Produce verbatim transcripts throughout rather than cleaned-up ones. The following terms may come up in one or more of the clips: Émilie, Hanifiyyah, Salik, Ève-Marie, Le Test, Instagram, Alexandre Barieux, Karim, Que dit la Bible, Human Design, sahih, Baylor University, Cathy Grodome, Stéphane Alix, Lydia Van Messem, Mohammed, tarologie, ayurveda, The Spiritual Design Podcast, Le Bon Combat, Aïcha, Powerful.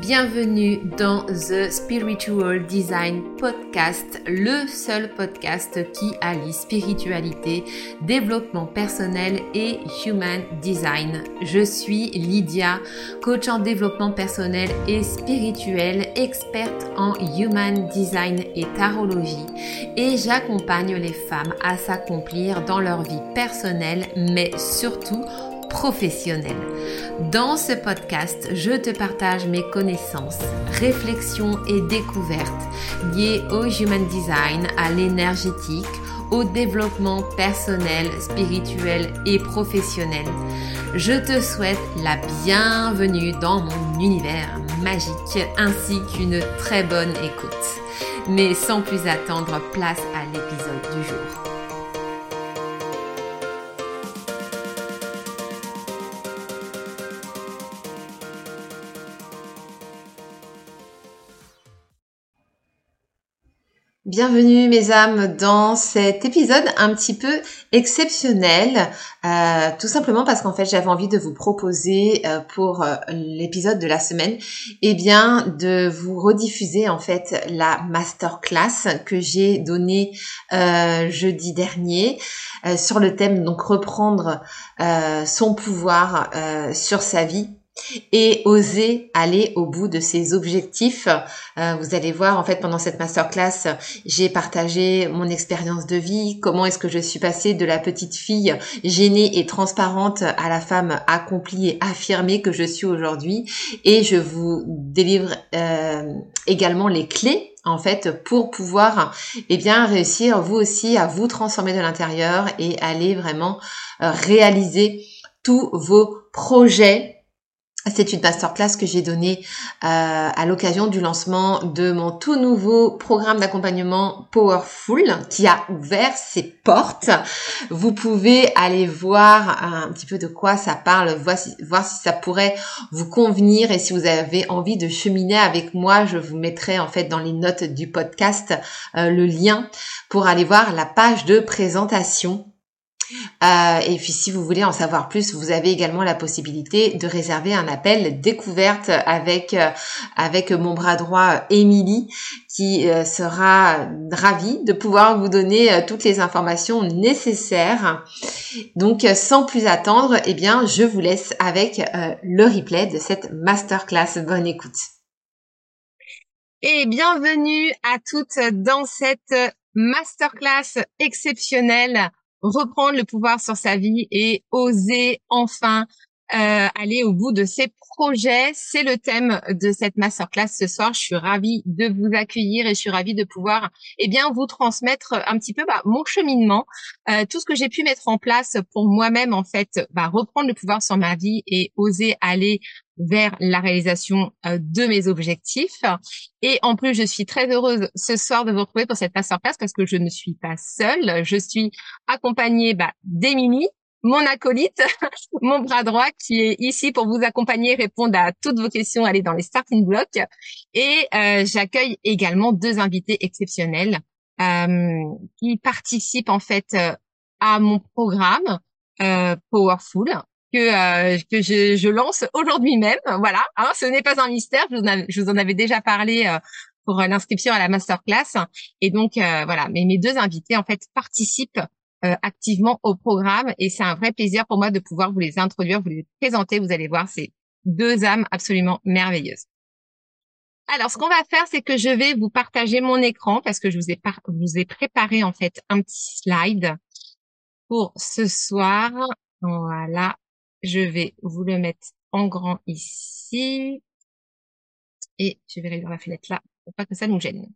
bienvenue dans The Spiritual Design Podcast, le seul podcast qui allie spiritualité, développement personnel et human design. Je suis Lydia, coach en développement personnel et spirituel, experte en human design et tarologie, et j'accompagne les femmes à s'accomplir dans leur vie personnelle, mais surtout professionnelle. Dans ce podcast, je te partage mes connaissances, réflexions et découvertes liées au human design, à l'énergétique, au développement personnel, spirituel et professionnel. Je te souhaite la bienvenue dans mon univers magique ainsi qu'une très bonne écoute. Mais sans plus attendre, place à l'épisode du jour. Bienvenue mes âmes dans cet épisode un petit peu exceptionnel, euh, tout simplement parce qu'en fait j'avais envie de vous proposer euh, pour euh, l'épisode de la semaine, eh bien de vous rediffuser en fait la masterclass que j'ai donnée euh, jeudi dernier euh, sur le thème donc reprendre euh, son pouvoir euh, sur sa vie. Et oser aller au bout de ses objectifs. Euh, vous allez voir, en fait, pendant cette masterclass, j'ai partagé mon expérience de vie, comment est-ce que je suis passée de la petite fille gênée et transparente à la femme accomplie et affirmée que je suis aujourd'hui. Et je vous délivre euh, également les clés, en fait, pour pouvoir eh bien réussir vous aussi à vous transformer de l'intérieur et aller vraiment euh, réaliser tous vos projets. C'est une masterclass que j'ai donnée euh, à l'occasion du lancement de mon tout nouveau programme d'accompagnement Powerful qui a ouvert ses portes. Vous pouvez aller voir un petit peu de quoi ça parle, voir si, voir si ça pourrait vous convenir, et si vous avez envie de cheminer avec moi, je vous mettrai en fait dans les notes du podcast euh, le lien pour aller voir la page de présentation. Euh, et puis si vous voulez en savoir plus, vous avez également la possibilité de réserver un appel découverte avec euh, avec mon bras droit Émilie, qui euh, sera ravie de pouvoir vous donner euh, toutes les informations nécessaires. Donc euh, sans plus attendre, eh bien je vous laisse avec euh, le replay de cette masterclass. Bonne écoute. Et bienvenue à toutes dans cette masterclass exceptionnelle. Reprendre le pouvoir sur sa vie et oser enfin euh, aller au bout de ses projets. C'est le thème de cette masterclass ce soir. Je suis ravie de vous accueillir et je suis ravie de pouvoir eh bien vous transmettre un petit peu bah, mon cheminement, euh, tout ce que j'ai pu mettre en place pour moi-même en fait, bah, reprendre le pouvoir sur ma vie et oser aller vers la réalisation de mes objectifs. Et en plus, je suis très heureuse ce soir de vous retrouver pour cette masterclass parce que je ne suis pas seule. Je suis accompagnée bah, d'Émilie, mon acolyte, mon bras droit, qui est ici pour vous accompagner, répondre à toutes vos questions, aller dans les starting blocks. Et euh, j'accueille également deux invités exceptionnels euh, qui participent en fait euh, à mon programme euh, Powerful, que euh, que je, je lance aujourd'hui même, voilà. Hein, ce n'est pas un mystère, je vous en avais, je vous en avais déjà parlé euh, pour l'inscription à la masterclass. Et donc euh, voilà, mais mes deux invités en fait participent euh, activement au programme et c'est un vrai plaisir pour moi de pouvoir vous les introduire, vous les présenter. Vous allez voir, c'est deux âmes absolument merveilleuses. Alors, ce qu'on va faire, c'est que je vais vous partager mon écran parce que je vous ai par- vous ai préparé en fait un petit slide pour ce soir. Voilà. Je vais vous le mettre en grand ici. Et je vais réduire la fenêtre là pour pas que ça nous gêne.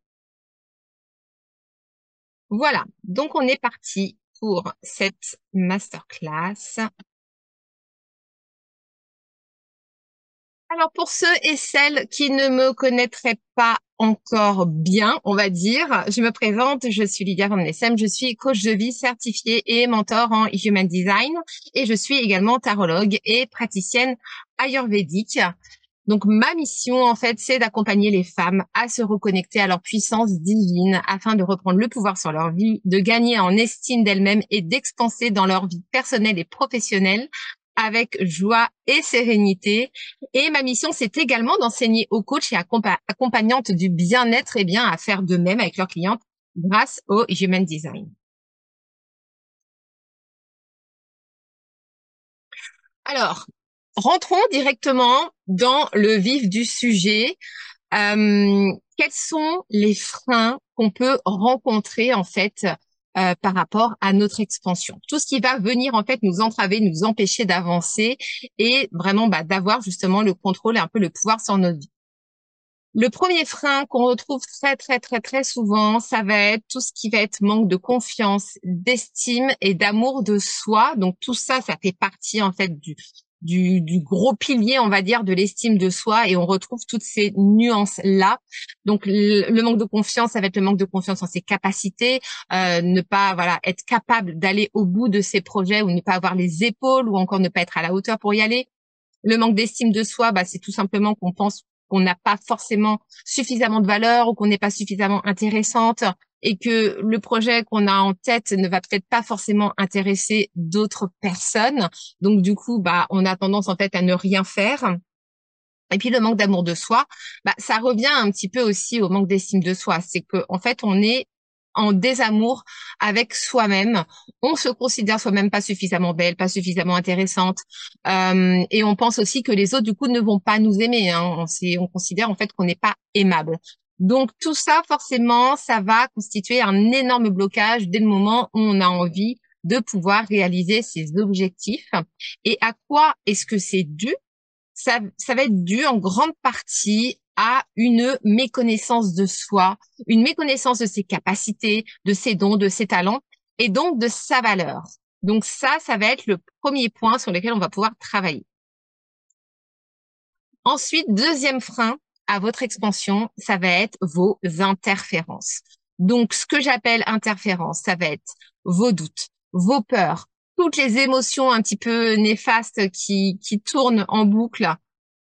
Voilà. Donc, on est parti pour cette masterclass. Alors, pour ceux et celles qui ne me connaîtraient pas encore bien, on va dire, je me présente, je suis Lydia Van Messem, je suis coach de vie certifiée et mentor en Human Design et je suis également tarologue et praticienne ayurvédique. Donc, ma mission, en fait, c'est d'accompagner les femmes à se reconnecter à leur puissance divine afin de reprendre le pouvoir sur leur vie, de gagner en estime d'elles-mêmes et d'expanser dans leur vie personnelle et professionnelle avec joie et sérénité. Et ma mission, c'est également d'enseigner aux coachs et accompa- accompagnantes du bien-être eh bien, à faire de même avec leurs clientes grâce au Human Design. Alors, rentrons directement dans le vif du sujet. Euh, quels sont les freins qu'on peut rencontrer en fait euh, par rapport à notre expansion? Tout ce qui va venir en fait nous entraver, nous empêcher d'avancer et vraiment bah, d'avoir justement le contrôle et un peu le pouvoir sur notre vie. Le premier frein qu'on retrouve très très très très souvent, ça va être tout ce qui va être manque de confiance, d'estime et d'amour de soi. Donc tout ça, ça fait partie en fait du Du, du gros pilier, on va dire, de l'estime de soi, et on retrouve toutes ces nuances-là. Donc, le, le manque de confiance, ça va être le manque de confiance en ses capacités, euh, ne pas voilà être capable d'aller au bout de ses projets, ou ne pas avoir les épaules, ou encore ne pas être à la hauteur pour y aller. Le manque d'estime de soi, bah, c'est tout simplement qu'on pense qu'on n'a pas forcément suffisamment de valeur, ou qu'on n'est pas suffisamment intéressante, et que le projet qu'on a en tête ne va peut-être pas forcément intéresser d'autres personnes. Donc, du coup, bah, on a tendance, en fait, à ne rien faire. Et puis, le manque d'amour de soi, bah, ça revient un petit peu aussi au manque d'estime de soi. C'est que, en fait, on est en désamour avec soi-même. On se considère soi-même pas suffisamment belle, pas suffisamment intéressante. Euh, et on pense aussi que les autres, du coup, ne vont pas nous aimer, hein. On, c'est, on considère, en fait, qu'on n'est pas aimable. Donc, tout ça, forcément, ça va constituer un énorme blocage dès le moment où on a envie de pouvoir réaliser ses objectifs. Et à quoi est-ce que c'est dû? Ça, ça va être dû en grande partie à une méconnaissance de soi, une méconnaissance de ses capacités, de ses dons, de ses talents et donc de sa valeur. Donc ça, ça va être le premier point sur lequel on va pouvoir travailler. Ensuite, deuxième frein à votre expansion, ça va être vos interférences. Donc, ce que j'appelle interférences, ça va être vos doutes, vos peurs, toutes les émotions un petit peu néfastes qui qui tournent en boucle,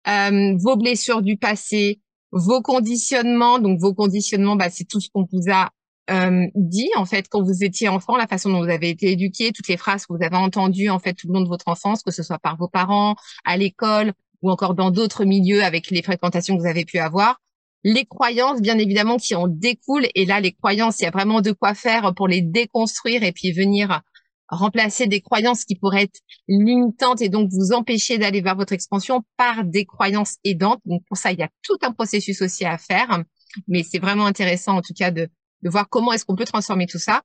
euh, vos blessures du passé, vos conditionnements. Donc, vos conditionnements, bah, c'est tout ce qu'on vous a euh, dit, en fait, quand vous étiez enfant, la façon dont vous avez été éduqué, toutes les phrases que vous avez entendues, en fait, tout le long de votre enfance, que ce soit par vos parents, à l'école, ou encore dans d'autres milieux avec les fréquentations que vous avez pu avoir. Les croyances, bien évidemment, qui en découlent. Et là, les croyances, il y a vraiment de quoi faire pour les déconstruire et puis venir remplacer des croyances qui pourraient être limitantes et donc vous empêcher d'aller vers votre expansion par des croyances aidantes. Donc, pour ça, il y a tout un processus aussi à faire. Mais c'est vraiment intéressant, en tout cas, de, de voir comment est-ce qu'on peut transformer tout ça.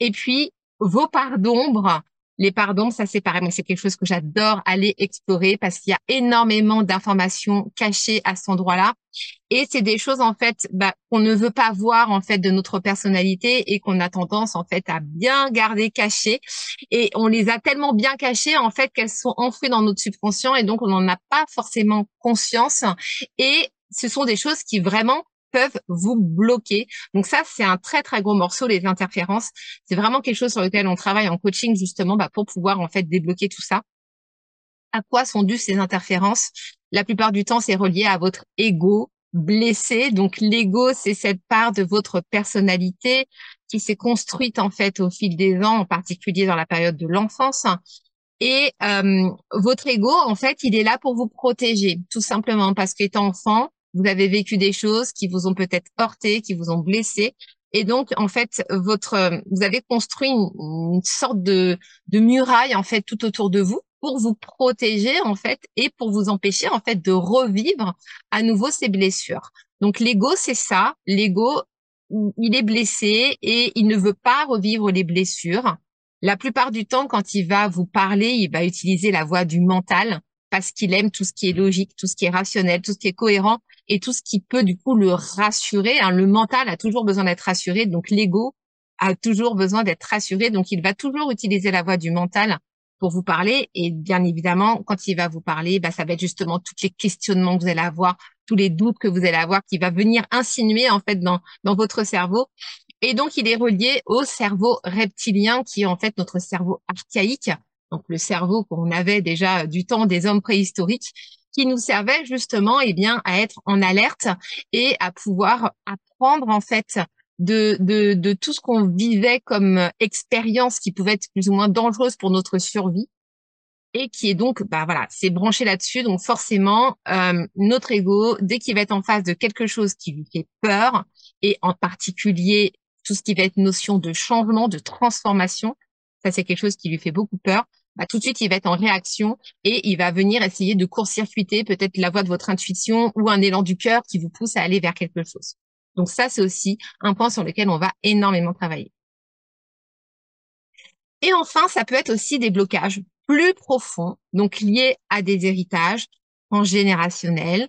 Et puis, vos parts d'ombre. Les parts d'ombre, ça c'est pareil, mais c'est quelque chose que j'adore aller explorer parce qu'il y a énormément d'informations cachées à cet endroit-là. Et c'est des choses en fait bah, qu'on ne veut pas voir en fait de notre personnalité et qu'on a tendance en fait à bien garder cachées. Et on les a tellement bien cachées en fait qu'elles sont enfouies dans notre subconscient et donc on n'en a pas forcément conscience. Et ce sont des choses qui vraiment peuvent vous bloquer. Donc ça, c'est un très, très gros morceau, les interférences. C'est vraiment quelque chose sur lequel on travaille en coaching, justement, bah, pour pouvoir, en fait, débloquer tout ça. À quoi sont dues ces interférences? La plupart du temps, c'est relié à votre ego blessé. Donc, l'ego, c'est cette part de votre personnalité qui s'est construite, en fait, au fil des ans, en particulier dans la période de l'enfance. Et euh, votre ego, en fait, il est là pour vous protéger, tout simplement, parce qu'étant enfant, vous avez vécu des choses qui vous ont peut-être heurté, qui vous ont blessé. Et donc, en fait, votre, vous avez construit une, une sorte de, de muraille, en fait, tout autour de vous pour vous protéger, en fait, et pour vous empêcher, en fait, de revivre à nouveau ces blessures. Donc, l'ego, c'est ça. L'ego, il est blessé et il ne veut pas revivre les blessures. La plupart du temps, quand il va vous parler, il va utiliser la voix du mental, parce qu'il aime tout ce qui est logique, tout ce qui est rationnel, tout ce qui est cohérent et tout ce qui peut du coup le rassurer. Le mental a toujours besoin d'être rassuré, donc l'ego a toujours besoin d'être rassuré. Donc, il va toujours utiliser la voix du mental pour vous parler. Et bien évidemment, quand il va vous parler, bah, ça va être justement tous les questionnements que vous allez avoir, tous les doutes que vous allez avoir, qui va venir insinuer en fait dans, dans votre cerveau. Et donc, il est relié au cerveau reptilien qui est en fait notre cerveau archaïque. Donc, le cerveau qu'on avait déjà du temps des hommes préhistoriques qui nous servait justement, eh bien, à être en alerte et à pouvoir apprendre, en fait, de, de, de tout ce qu'on vivait comme expérience qui pouvait être plus ou moins dangereuse pour notre survie. et qui est donc, bah voilà, c'est branché là-dessus. Donc forcément, euh, notre ego, dès qu'il va être en face de quelque chose qui lui fait peur, et en particulier tout ce qui va être notion de changement, de transformation, ça c'est quelque chose qui lui fait beaucoup peur, bah tout de suite il va être en réaction et il va venir essayer de court-circuiter peut-être la voix de votre intuition ou un élan du cœur qui vous pousse à aller vers quelque chose. Donc ça c'est aussi un point sur lequel on va énormément travailler. Et enfin, ça peut être aussi des blocages plus profonds, donc liés à des héritages transgénérationnels,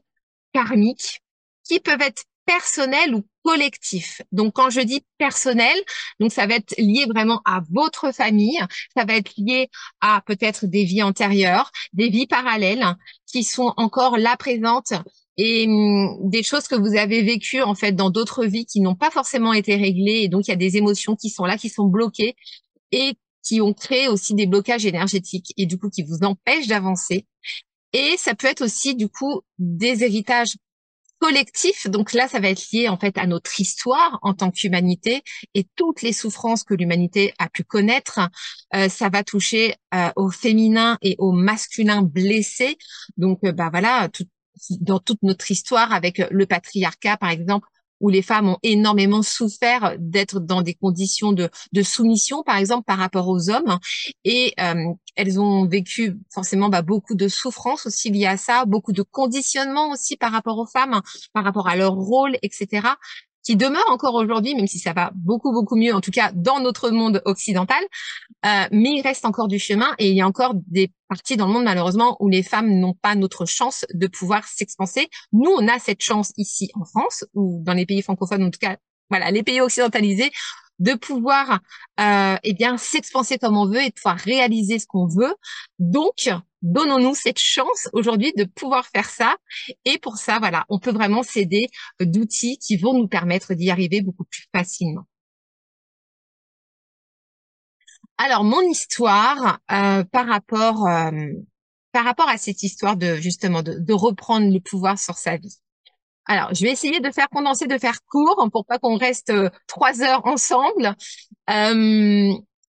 karmiques, qui peuvent être personnels ou collectifs. Donc quand je dis personnel, donc ça va être lié vraiment à votre famille, ça va être lié à peut-être des vies antérieures, des vies parallèles qui sont encore là présentes et hum, des choses que vous avez vécues en fait dans d'autres vies qui n'ont pas forcément été réglées, et donc il y a des émotions qui sont là, qui sont bloquées et qui ont créé aussi des blocages énergétiques et du coup qui vous empêchent d'avancer. Et ça peut être aussi du coup des héritages collectifs. Donc là, ça va être lié en fait à notre histoire en tant qu'humanité et toutes les souffrances que l'humanité a pu connaître. Euh, ça va toucher euh, au féminin et au masculin blessé. Donc euh, bah voilà, tout, dans toute notre histoire avec le patriarcat par exemple, où les femmes ont énormément souffert d'être dans des conditions de, de soumission, par exemple, par rapport aux hommes. Et euh, elles ont vécu forcément bah, beaucoup de souffrances aussi liées à ça, beaucoup de conditionnements aussi par rapport aux femmes, par rapport à leur rôle, et cetera, qui demeurent encore aujourd'hui, même si ça va beaucoup, beaucoup mieux, en tout cas dans notre monde occidental. Euh, mais il reste encore du chemin et il y a encore des parties dans le monde, malheureusement, où les femmes n'ont pas notre chance de pouvoir s'expanser. Nous, on a cette chance ici en France, ou dans les pays francophones, en tout cas, voilà, les pays occidentalisés, de pouvoir euh, eh bien s'expanser comme on veut et de pouvoir réaliser ce qu'on veut. Donc, donnons-nous cette chance aujourd'hui de pouvoir faire ça. Et pour ça, voilà, on peut vraiment s'aider d'outils qui vont nous permettre d'y arriver beaucoup plus facilement. Alors, mon histoire euh, par rapport euh, par rapport à cette histoire de justement de, de reprendre le pouvoir sur sa vie. Alors, je vais essayer de faire condenser, de faire court, pour pas qu'on reste euh, trois heures ensemble. Euh,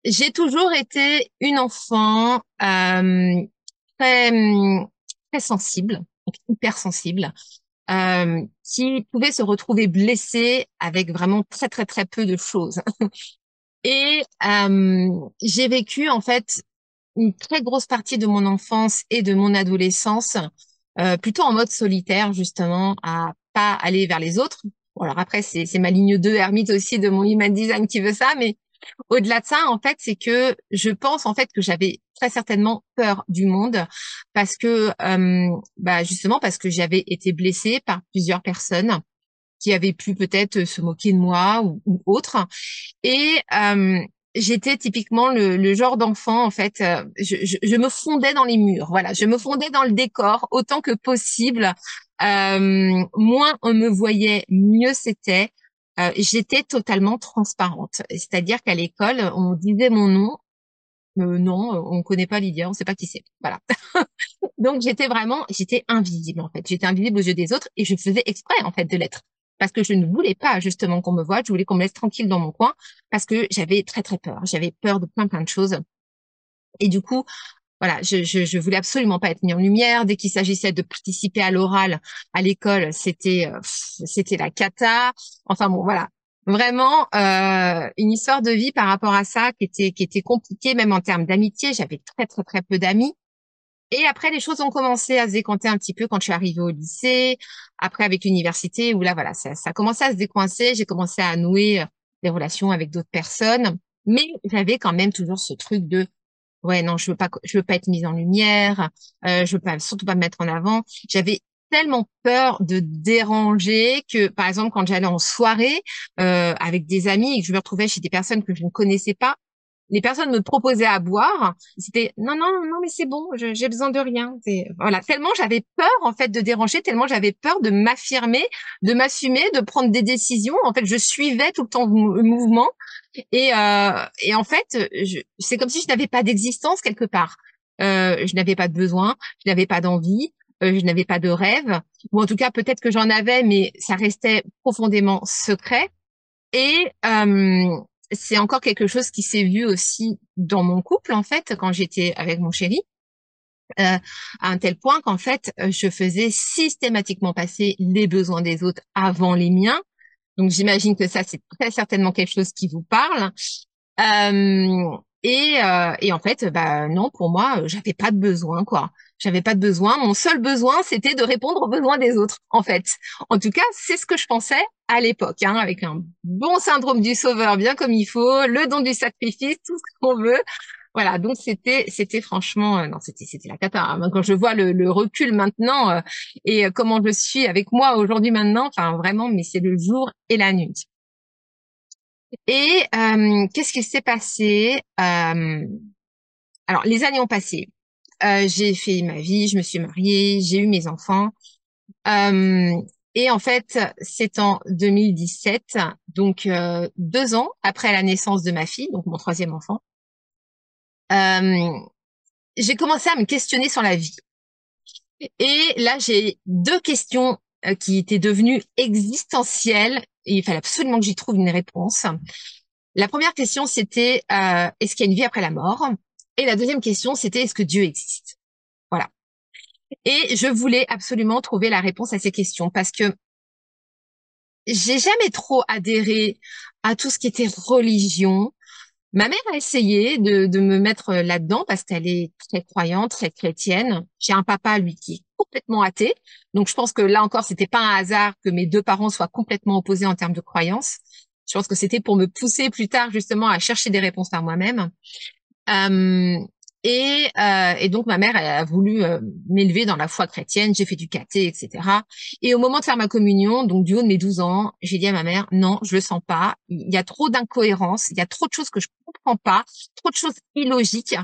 j'ai toujours été une enfant euh, très, très sensible, hypersensible, euh, qui pouvait se retrouver blessée avec vraiment très, très, très peu de choses. Et euh, j'ai vécu, en fait, une très grosse partie de mon enfance et de mon adolescence, euh, plutôt en mode solitaire, justement, à pas aller vers les autres. Bon, alors après, c'est, c'est ma ligne deux ermite aussi de mon Human Design qui veut ça, mais au-delà de ça, en fait, c'est que je pense, en fait, que j'avais très certainement peur du monde parce que, euh, bah, justement, parce que j'avais été blessée par plusieurs personnes qui avaient pu peut-être se moquer de moi ou, ou autre. Et euh, j'étais typiquement le, le genre d'enfant, en fait, euh, je, je, je me fondais dans les murs, voilà, je me fondais dans le décor autant que possible. Euh, moins on me voyait, mieux c'était. Euh, j'étais totalement transparente, c'est-à-dire qu'à l'école, on disait mon nom, euh, non, on connaît pas Lydia, on sait pas qui c'est, voilà. Donc j'étais vraiment, j'étais invisible en fait, j'étais invisible aux yeux des autres et je faisais exprès en fait de l'être. Parce que je ne voulais pas justement qu'on me voie, je voulais qu'on me laisse tranquille dans mon coin, parce que j'avais très très peur, j'avais peur de plein plein de choses. Et du coup, voilà, je je, je voulais absolument pas être mis en lumière. Dès qu'il s'agissait de participer à l'oral à l'école, c'était euh, c'était la cata. Enfin bon, voilà, vraiment euh, une histoire de vie par rapport à ça qui était qui était compliquée, même en termes d'amitié. J'avais très très très peu d'amis. Et après, les choses ont commencé à se décoincer un petit peu quand je suis arrivée au lycée, après avec l'université, où là, voilà, ça, ça a commencé à se décoincer. J'ai commencé à nouer des relations avec d'autres personnes. Mais j'avais quand même toujours ce truc de « ouais, non, je veux pas, je veux pas être mise en lumière, euh, je veux pas, surtout pas me mettre en avant ». J'avais tellement peur de déranger que, par exemple, quand j'allais en soirée euh, avec des amis et que je me retrouvais chez des personnes que je ne connaissais pas, les personnes me proposaient à boire, c'était non non non mais c'est bon, je, j'ai besoin de rien. C'est, voilà, tellement j'avais peur en fait de déranger, tellement j'avais peur de m'affirmer, de m'assumer, de prendre des décisions. En fait, je suivais tout le temps le mouvement et euh, et en fait, je, c'est comme si je n'avais pas d'existence quelque part. Euh, je n'avais pas de besoin, je n'avais pas d'envie, euh, je n'avais pas de rêve, ou en tout cas peut-être que j'en avais, mais ça restait profondément secret. Et euh, c'est encore quelque chose qui s'est vu aussi dans mon couple, en fait, quand j'étais avec mon chéri. Euh, à un tel point qu'en fait, je faisais systématiquement passer les besoins des autres avant les miens. Donc, j'imagine que ça, c'est très certainement quelque chose qui vous parle. Euh, et, euh, et en fait, bah non, pour moi, j'avais pas de besoin, quoi. J'avais pas de besoin. Mon seul besoin, c'était de répondre aux besoins des autres, en fait. En tout cas, c'est ce que je pensais à l'époque, hein, avec un bon syndrome du sauveur, bien comme il faut, le don du sacrifice, tout ce qu'on veut. Voilà, donc c'était, c'était franchement, euh, non, c'était, c'était la cata. Hein. Quand je vois le, le recul maintenant euh, et comment je suis avec moi aujourd'hui maintenant, enfin vraiment, mais c'est le jour et la nuit. Et euh, qu'est-ce qui s'est passé euh, Alors, les années ont passé. Euh, j'ai fait ma vie, je me suis mariée, j'ai eu mes enfants. Euh, et en fait, c'est en deux mille dix-sept, donc euh, deux ans après la naissance de ma fille, donc mon troisième enfant. Euh, j'ai commencé à me questionner sur la vie. Et là, j'ai deux questions qui étaient devenues existentielles. Et il fallait absolument que j'y trouve une réponse. La première question, c'était euh, « Est-ce qu'il y a une vie après la mort ?» Et la deuxième question, c'était « Est-ce que Dieu existe ?» Voilà. Et je voulais absolument trouver la réponse à ces questions parce que j'ai jamais trop adhéré à tout ce qui était religion. Ma mère a essayé de, de me mettre là-dedans parce qu'elle est très croyante, très chrétienne. J'ai un papa, lui, qui est complètement athée. Donc, je pense que là encore, c'était pas un hasard que mes deux parents soient complètement opposés en termes de croyances. Je pense que c'était pour me pousser plus tard, justement, à chercher des réponses par moi-même. Euh, et, euh, et donc, ma mère elle a voulu euh, m'élever dans la foi chrétienne. J'ai fait du cathé, et cetera. Et au moment de faire ma communion, donc du haut de mes douze ans, j'ai dit à ma mère, non, je le sens pas. Il y a trop d'incohérences. Il y a trop de choses que je comprends pas, trop de choses illogiques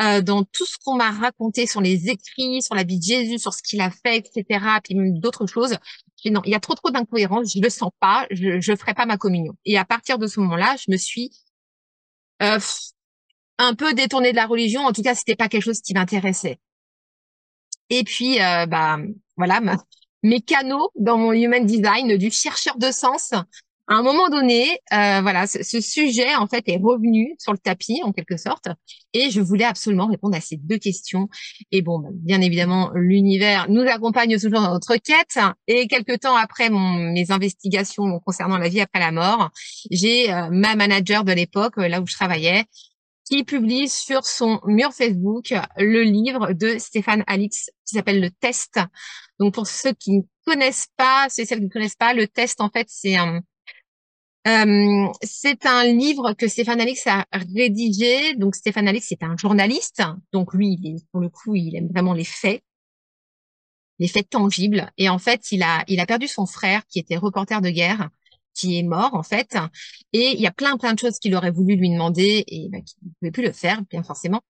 euh, dans tout ce qu'on m'a raconté sur les écrits, sur la vie de Jésus, sur ce qu'il a fait, et cetera. Puis même d'autres choses. Et non, il y a trop trop d'incohérences. Je le sens pas. Je je ferai pas ma communion. Et à partir de ce moment-là, je me suis euh, un peu détournée de la religion. En tout cas, c'était pas quelque chose qui m'intéressait. Et puis, euh, bah voilà, ma, mes canaux dans mon human design du chercheur de sens. À un moment donné, euh, voilà, ce, ce sujet en fait est revenu sur le tapis en quelque sorte, et je voulais absolument répondre à ces deux questions. Et bon, bien évidemment, l'univers nous accompagne toujours dans notre quête. Et quelques temps après mon, mes investigations concernant la vie après la mort, j'ai euh, ma manager de l'époque, là où je travaillais, qui publie sur son mur Facebook le livre de Stéphane Alix qui s'appelle Le Test. Donc pour ceux qui ne connaissent pas, ceux et celles qui ne connaissent pas, Le Test en fait c'est un Euh, c'est un livre que Stéphane Alix a rédigé. Donc, Stéphane Alix, c'est un journaliste. Donc, lui, il est, pour le coup, il aime vraiment les faits, les faits tangibles. Et en fait, il a, il a perdu son frère qui était reporter de guerre, qui est mort, en fait. Et il y a plein, plein de choses qu'il aurait voulu lui demander et bah, qu'il ne pouvait plus le faire, bien forcément.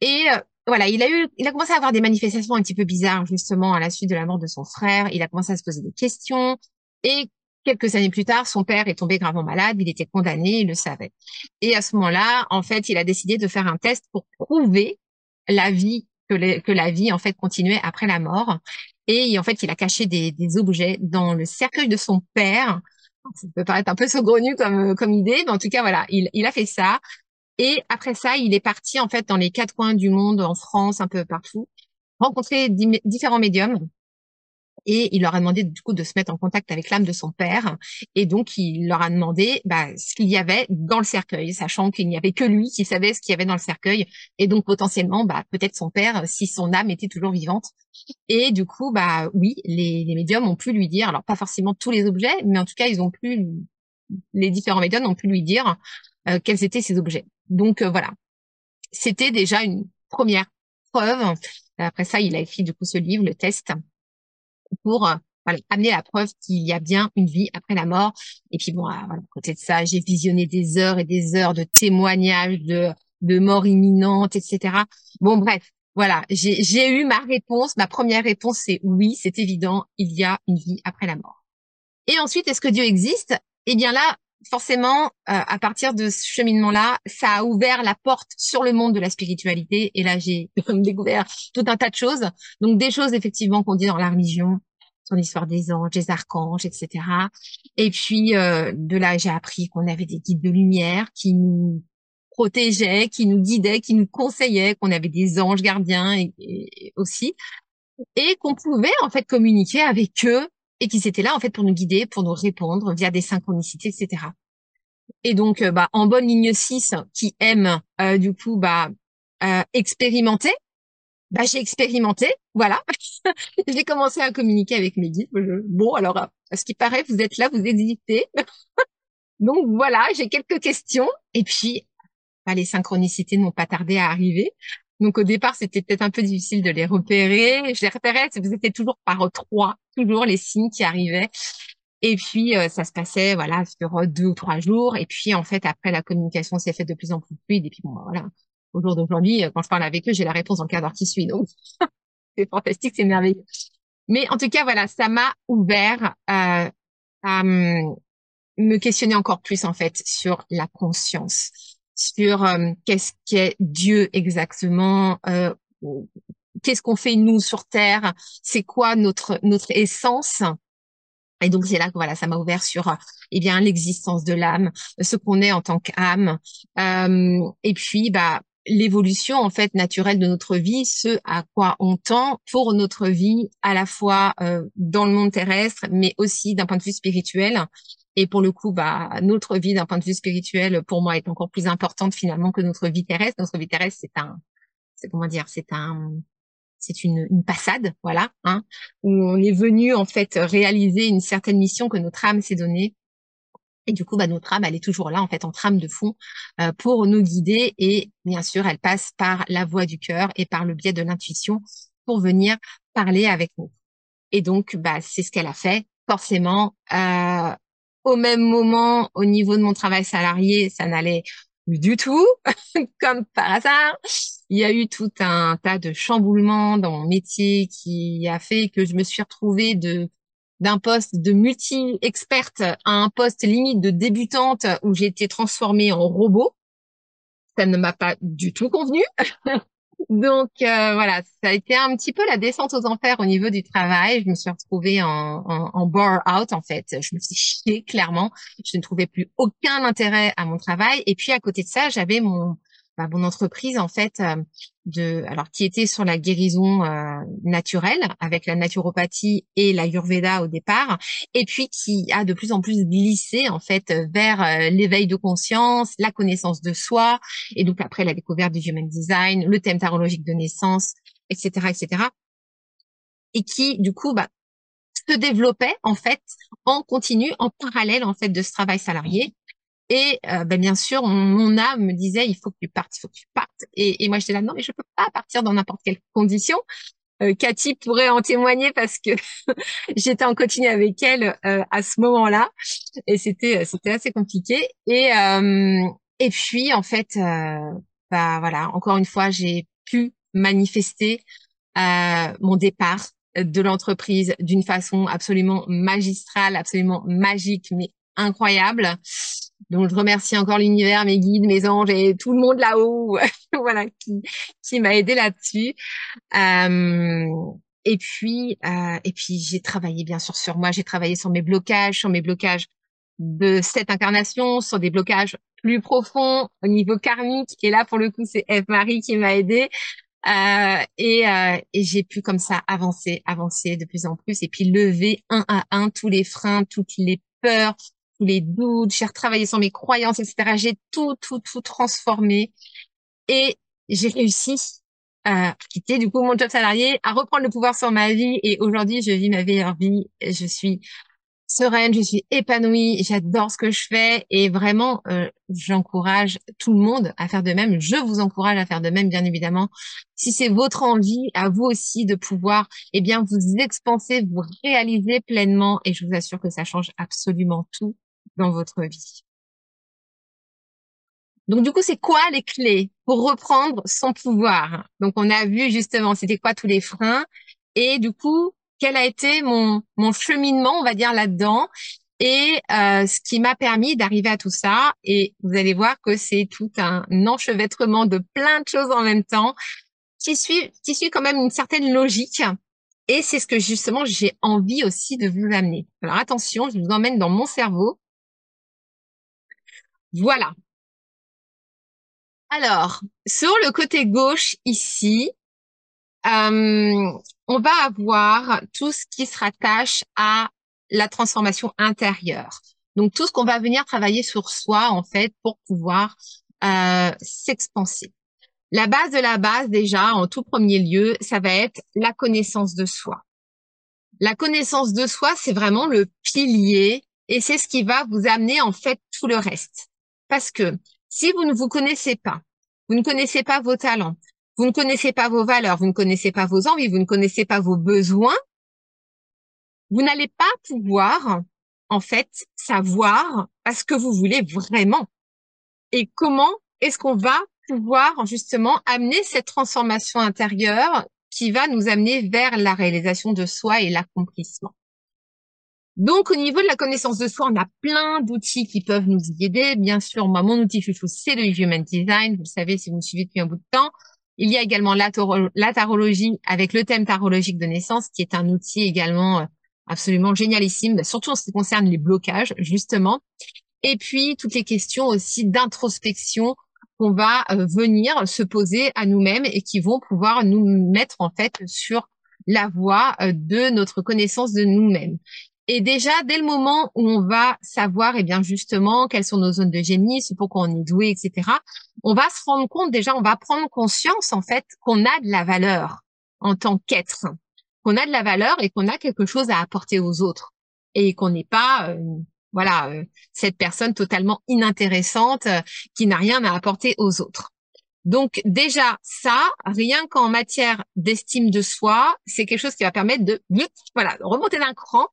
Et euh, voilà, il a eu, il a commencé à avoir des manifestations un petit peu bizarres, justement, à la suite de la mort de son frère. Il a commencé à se poser des questions. Et quelques années plus tard, son père est tombé gravement malade, il était condamné, il le savait. Et à ce moment-là, en fait, il a décidé de faire un test pour prouver la vie, que, le, que la vie, en fait, continuait après la mort. Et en fait, il a caché des, des objets dans le cercueil de son père. Ça peut paraître un peu saugrenu comme, comme idée, mais en tout cas, voilà, il, il a fait ça. Et après ça, il est parti, en fait, dans les quatre coins du monde, en France, un peu partout, rencontrer d- différents médiums. Et il leur a demandé du coup de se mettre en contact avec l'âme de son père. Et donc, il leur a demandé bah, ce qu'il y avait dans le cercueil, sachant qu'il n'y avait que lui qui savait ce qu'il y avait dans le cercueil. Et donc, potentiellement, bah, peut-être son père, si son âme était toujours vivante. Et du coup, bah oui, les, les médiums ont pu lui dire, alors pas forcément tous les objets, mais en tout cas, ils ont pu, les différents médiums ont pu lui dire euh, quels étaient ces objets. Donc, euh, voilà, c'était déjà une première preuve. Après ça, il a écrit du coup ce livre, Le Test, pour euh, voilà, amener la preuve qu'il y a bien une vie après la mort. Et puis bon, euh, voilà, à côté de ça, j'ai visionné des heures et des heures de témoignages de de mort imminente, et cetera. Bon, bref, voilà, j'ai j'ai eu ma réponse. Ma première réponse, c'est oui, c'est évident, il y a une vie après la mort. Et ensuite, est-ce que Dieu existe? Eh bien là, forcément, euh, à partir de ce cheminement-là, ça a ouvert la porte sur le monde de la spiritualité. Et là, j'ai découvert tout un tas de choses. Donc, des choses, effectivement, qu'on dit dans la religion, sur l'histoire des anges, des archanges, et cetera. Et puis, euh, de là, j'ai appris qu'on avait des guides de lumière qui nous protégeait, qui nous guidait, qui nous conseillait, qu'on avait des anges gardiens et, et aussi, et qu'on pouvait en fait communiquer avec eux et qu'ils étaient là en fait pour nous guider, pour nous répondre via des synchronicités, et cetera. Et donc, bah, en bonne ligne six, qui aime euh, du coup bah euh, expérimenter, bah j'ai expérimenté, voilà. J'ai commencé à communiquer avec mes guides. Bon, alors, à ce qui paraît, vous êtes là, vous existez. Donc voilà, j'ai quelques questions. Et puis, bah, les synchronicités n'ont pas tardé à arriver. Donc au départ, c'était peut-être un peu difficile de les repérer. Je les repérais, vous étiez toujours par trois, toujours les signes qui arrivaient. Et puis, euh, ça se passait, voilà, sur euh, deux ou trois jours. Et puis, en fait, après, la communication s'est faite de plus en plus fluide. Et puis, bon, bah, voilà, au jour d'aujourd'hui, euh, quand je parle avec eux, j'ai la réponse dans le quart d'heure qui suit. Donc, c'est fantastique, c'est merveilleux. Mais en tout cas, voilà, ça m'a ouvert euh, à hum, me questionner encore plus, en fait, sur la conscience, sur euh, qu'est-ce qu'est Dieu exactement, euh, qu'est-ce qu'on fait, nous, sur Terre, c'est quoi notre notre essence. Et donc, c'est là que voilà, ça m'a ouvert sur eh bien l'existence de l'âme, ce qu'on est en tant qu'âme, euh, et puis bah l'évolution en fait naturelle de notre vie, ce à quoi on tend pour notre vie à la fois euh, dans le monde terrestre, mais aussi d'un point de vue spirituel. Et pour le coup, bah notre vie d'un point de vue spirituel, pour moi, est encore plus importante finalement que notre vie terrestre. Notre vie terrestre, c'est un, c'est comment dire, c'est un C'est une, une passade, voilà, hein, où on est venu en fait réaliser une certaine mission que notre âme s'est donnée. Et du coup, bah notre âme, elle est toujours là en fait en trame de fond euh, pour nous guider. Et bien sûr, elle passe par la voie du cœur et par le biais de l'intuition pour venir parler avec nous. Et donc, bah c'est ce qu'elle a fait. Forcément, euh, au même moment, au niveau de mon travail salarié, ça n'allait du tout, comme par hasard. Il y a eu tout un tas de chamboulements dans mon métier qui a fait que je me suis retrouvée de d'un poste de multi-experte à un poste limite de débutante où j'ai été transformée en robot. Ça ne m'a pas du tout convenu. Donc euh, voilà, ça a été un petit peu la descente aux enfers au niveau du travail. Je me suis retrouvée en, en, en burn-out en fait. Je me suis chiée clairement. Je ne trouvais plus aucun intérêt à mon travail. Et puis à côté de ça, j'avais mon Bah, mon entreprise en fait euh, de alors qui était sur la guérison euh, naturelle avec la naturopathie et l'ayurveda au départ, et puis qui a de plus en plus glissé en fait vers euh, l'éveil de conscience, la connaissance de soi, et donc après la découverte du Human Design, le thème tarologique de naissance, etc., etc., et qui du coup bah se développait en fait en continu, en parallèle en fait de ce travail salarié. Et euh, ben bien sûr, mon, mon âme me disait, il faut que tu partes, il faut que tu partes. Et, et moi, j'étais là, non, mais je peux pas partir dans n'importe quelle condition. Euh, Cathy pourrait en témoigner parce que j'étais en coaching avec elle euh, à ce moment-là. Et c'était c'était assez compliqué. Et, euh, et puis, en fait, euh, bah, voilà, encore une fois, j'ai pu manifester euh, mon départ de l'entreprise d'une façon absolument magistrale, absolument magique, mais incroyable. Donc, je remercie encore l'univers, mes guides, mes anges et tout le monde là-haut, voilà, qui, qui m'a aidée là-dessus. Euh, et puis, euh, et puis, j'ai travaillé bien sûr sur moi. J'ai travaillé sur mes blocages, sur mes blocages de cette incarnation, sur des blocages plus profonds au niveau karmique. Et là, pour le coup, c'est Ève-Marie qui m'a aidée. Euh, et, euh, et j'ai pu comme ça avancer, avancer de plus en plus, et puis lever un à un tous les freins, toutes les peurs, les doutes. J'ai retravaillé sur mes croyances, et cetera. J'ai tout, tout, tout transformé, et j'ai réussi à quitter du coup mon job salarié, à reprendre le pouvoir sur ma vie. Et aujourd'hui, je vis ma meilleure vie. Je suis sereine, je suis épanouie, j'adore ce que je fais, et vraiment, euh, j'encourage tout le monde à faire de même. Je vous encourage à faire de même, bien évidemment. Si c'est votre envie, à vous aussi, de pouvoir, eh bien, vous expanser, vous réaliser pleinement, et je vous assure que ça change absolument tout dans votre vie. Donc du coup, c'est quoi les clés pour reprendre son pouvoir? Donc on a vu justement c'était quoi tous les freins, et du coup quel a été mon mon cheminement, on va dire, là-dedans, et euh, ce qui m'a permis d'arriver à tout ça. Et vous allez voir que c'est tout un enchevêtrement de plein de choses en même temps qui suit qui suit quand même une certaine logique. Et c'est ce que justement j'ai envie aussi de vous amener. Alors attention, je vous emmène dans mon cerveau. Voilà. Alors, sur le côté gauche ici, euh, on va avoir tout ce qui se rattache à la transformation intérieure. Donc, tout ce qu'on va venir travailler sur soi, en fait, pour pouvoir euh, s'expanser. La base de la base, déjà, en tout premier lieu, ça va être la connaissance de soi. La connaissance de soi, c'est vraiment le pilier et c'est ce qui va vous amener, en fait, tout le reste. Parce que si vous ne vous connaissez pas, vous ne connaissez pas vos talents, vous ne connaissez pas vos valeurs, vous ne connaissez pas vos envies, vous ne connaissez pas vos besoins, vous n'allez pas pouvoir, en fait, savoir ce que vous voulez vraiment. Et comment est-ce qu'on va pouvoir justement amener cette transformation intérieure qui va nous amener vers la réalisation de soi et l'accomplissement. Donc, au niveau de la connaissance de soi, on a plein d'outils qui peuvent nous y aider. Bien sûr, moi, mon outil chouchou, c'est le Human Design. Vous le savez si vous me suivez depuis un bout de temps. Il y a également la, taro- la tarologie avec le thème tarologique de naissance, qui est un outil également absolument génialissime, surtout en ce qui concerne les blocages, justement. Et puis, toutes les questions aussi d'introspection qu'on va venir se poser à nous-mêmes et qui vont pouvoir nous mettre, en fait, sur la voie de notre connaissance de nous-mêmes. Et déjà, dès le moment où on va savoir, eh bien, justement, quelles sont nos zones de génie, ce pourquoi on est doué, et cetera, on va se rendre compte, déjà, on va prendre conscience, en fait, qu'on a de la valeur en tant qu'être, qu'on a de la valeur et qu'on a quelque chose à apporter aux autres et qu'on n'est pas, euh, voilà, euh, cette personne totalement inintéressante euh, qui n'a rien à apporter aux autres. Donc, déjà, ça, rien qu'en matière d'estime de soi, c'est quelque chose qui va permettre de, voilà, remonter d'un cran.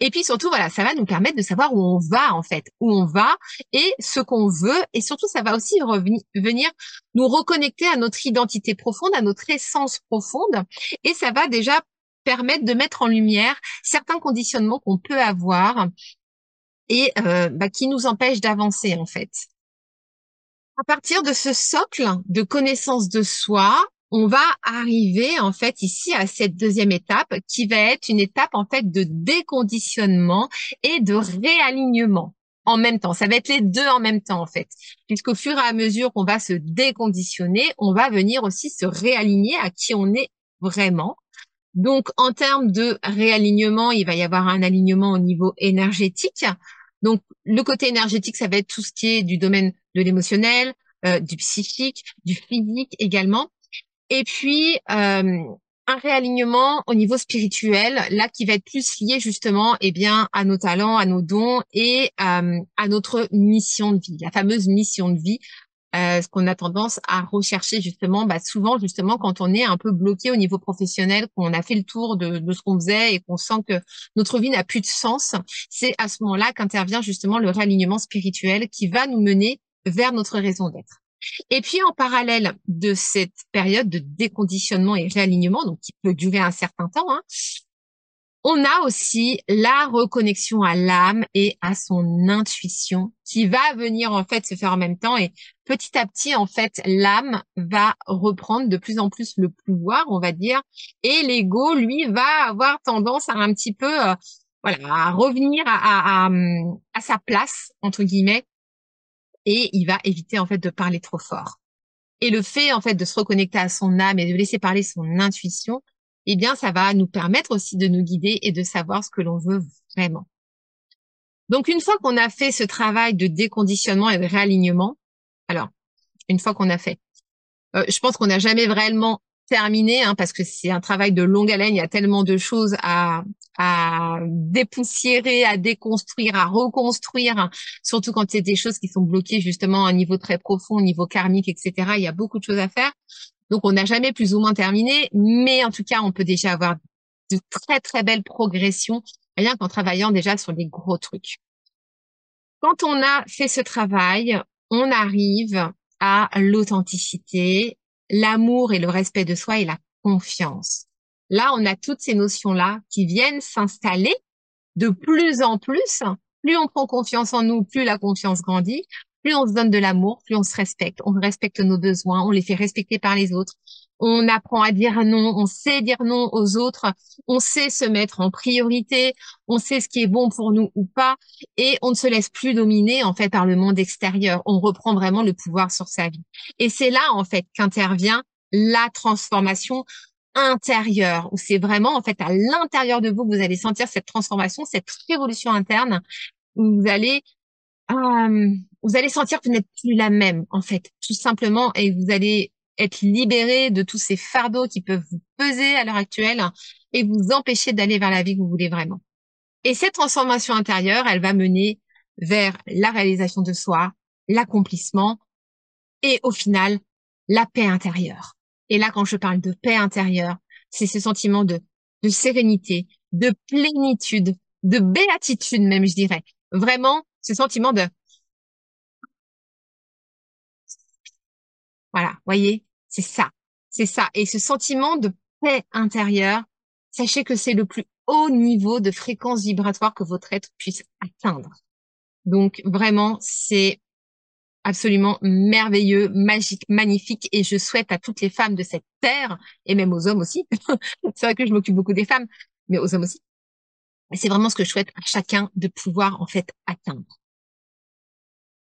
Et puis surtout, voilà, ça va nous permettre de savoir où on va, en fait, où on va et ce qu'on veut. Et surtout, ça va aussi revenir, venir nous reconnecter à notre identité profonde, à notre essence profonde. Et ça va déjà permettre de mettre en lumière certains conditionnements qu'on peut avoir et euh, bah, qui nous empêchent d'avancer, en fait. À partir de ce socle de connaissance de soi, on va arriver, en fait, ici à cette deuxième étape qui va être une étape, en fait, de déconditionnement et de réalignement en même temps. Ça va être les deux en même temps, en fait, puisqu'au fur et à mesure qu'on va se déconditionner, on va venir aussi se réaligner à qui on est vraiment. Donc, en termes de réalignement, il va y avoir un alignement au niveau énergétique. Donc, le côté énergétique, ça va être tout ce qui est du domaine de l'émotionnel, euh, du psychique, du physique également. Et puis, euh, un réalignement au niveau spirituel, là, qui va être plus lié justement, eh bien, à nos talents, à nos dons et euh, à notre mission de vie, la fameuse mission de vie, euh, ce qu'on a tendance à rechercher justement, bah, souvent justement quand on est un peu bloqué au niveau professionnel, qu'on a fait le tour de, de ce qu'on faisait et qu'on sent que notre vie n'a plus de sens, c'est à ce moment-là qu'intervient justement le réalignement spirituel qui va nous mener vers notre raison d'être. Et puis, en parallèle de cette période de déconditionnement et réalignement, donc qui peut durer un certain temps, hein, on a aussi la reconnexion à l'âme et à son intuition qui va venir, en fait, se faire en même temps. Et petit à petit, en fait, l'âme va reprendre de plus en plus le pouvoir, on va dire, et l'ego, lui, va avoir tendance à un petit peu, euh, voilà, à revenir à, à, à, à sa place, entre guillemets. Et il va éviter, en fait, de parler trop fort. Et le fait, en fait, de se reconnecter à son âme et de laisser parler son intuition, eh bien, ça va nous permettre aussi de nous guider et de savoir ce que l'on veut vraiment. Donc, une fois qu'on a fait ce travail de déconditionnement et de réalignement, alors, une fois qu'on a fait, euh, je pense qu'on n'a jamais vraiment terminé, hein, parce que c'est un travail de longue haleine, il y a tellement de choses à... à dépoussiérer, à déconstruire, à reconstruire, surtout quand c'est des choses qui sont bloquées justement à un niveau très profond, au niveau karmique, et cetera. Il y a beaucoup de choses à faire. Donc, on n'a jamais plus ou moins terminé, mais en tout cas, on peut déjà avoir de très, très belles progressions, rien qu'en travaillant déjà sur des gros trucs. Quand on a fait ce travail, on arrive à l'authenticité, l'amour et le respect de soi et la confiance. Là, on a toutes ces notions-là qui viennent s'installer de plus en plus. Plus on prend confiance en nous, plus la confiance grandit, plus on se donne de l'amour, plus on se respecte. On respecte nos besoins, on les fait respecter par les autres. on apprend à dire non, on sait dire non aux autres, on sait se mettre en priorité, on sait ce qui est bon pour nous ou pas, et on ne se laisse plus dominer en fait par le monde extérieur. On reprend vraiment le pouvoir sur sa vie. Et c'est là en fait qu'intervient la transformation intérieure, où c'est vraiment en fait à l'intérieur de vous que vous allez sentir cette transformation, cette révolution interne, où vous allez euh, vous allez sentir que vous n'êtes plus la même en fait, tout simplement, et vous allez être libéré de tous ces fardeaux qui peuvent vous peser à l'heure actuelle et vous empêcher d'aller vers la vie que vous voulez vraiment. Et cette transformation intérieure, elle va mener vers la réalisation de soi, l'accomplissement et au final, la paix intérieure. Et là, quand je parle de paix intérieure, c'est ce sentiment de, de sérénité, de plénitude, de béatitude même, je dirais. Vraiment, ce sentiment de... Voilà, voyez, c'est ça, c'est ça. Et ce sentiment de paix intérieure, sachez que c'est le plus haut niveau de fréquence vibratoire que votre être puisse atteindre. Donc vraiment, c'est absolument merveilleux, magique, magnifique. Et je souhaite à toutes les femmes de cette terre, et même aux hommes aussi, c'est vrai que je m'occupe beaucoup des femmes, mais aux hommes aussi, c'est vraiment ce que je souhaite à chacun de pouvoir en fait atteindre.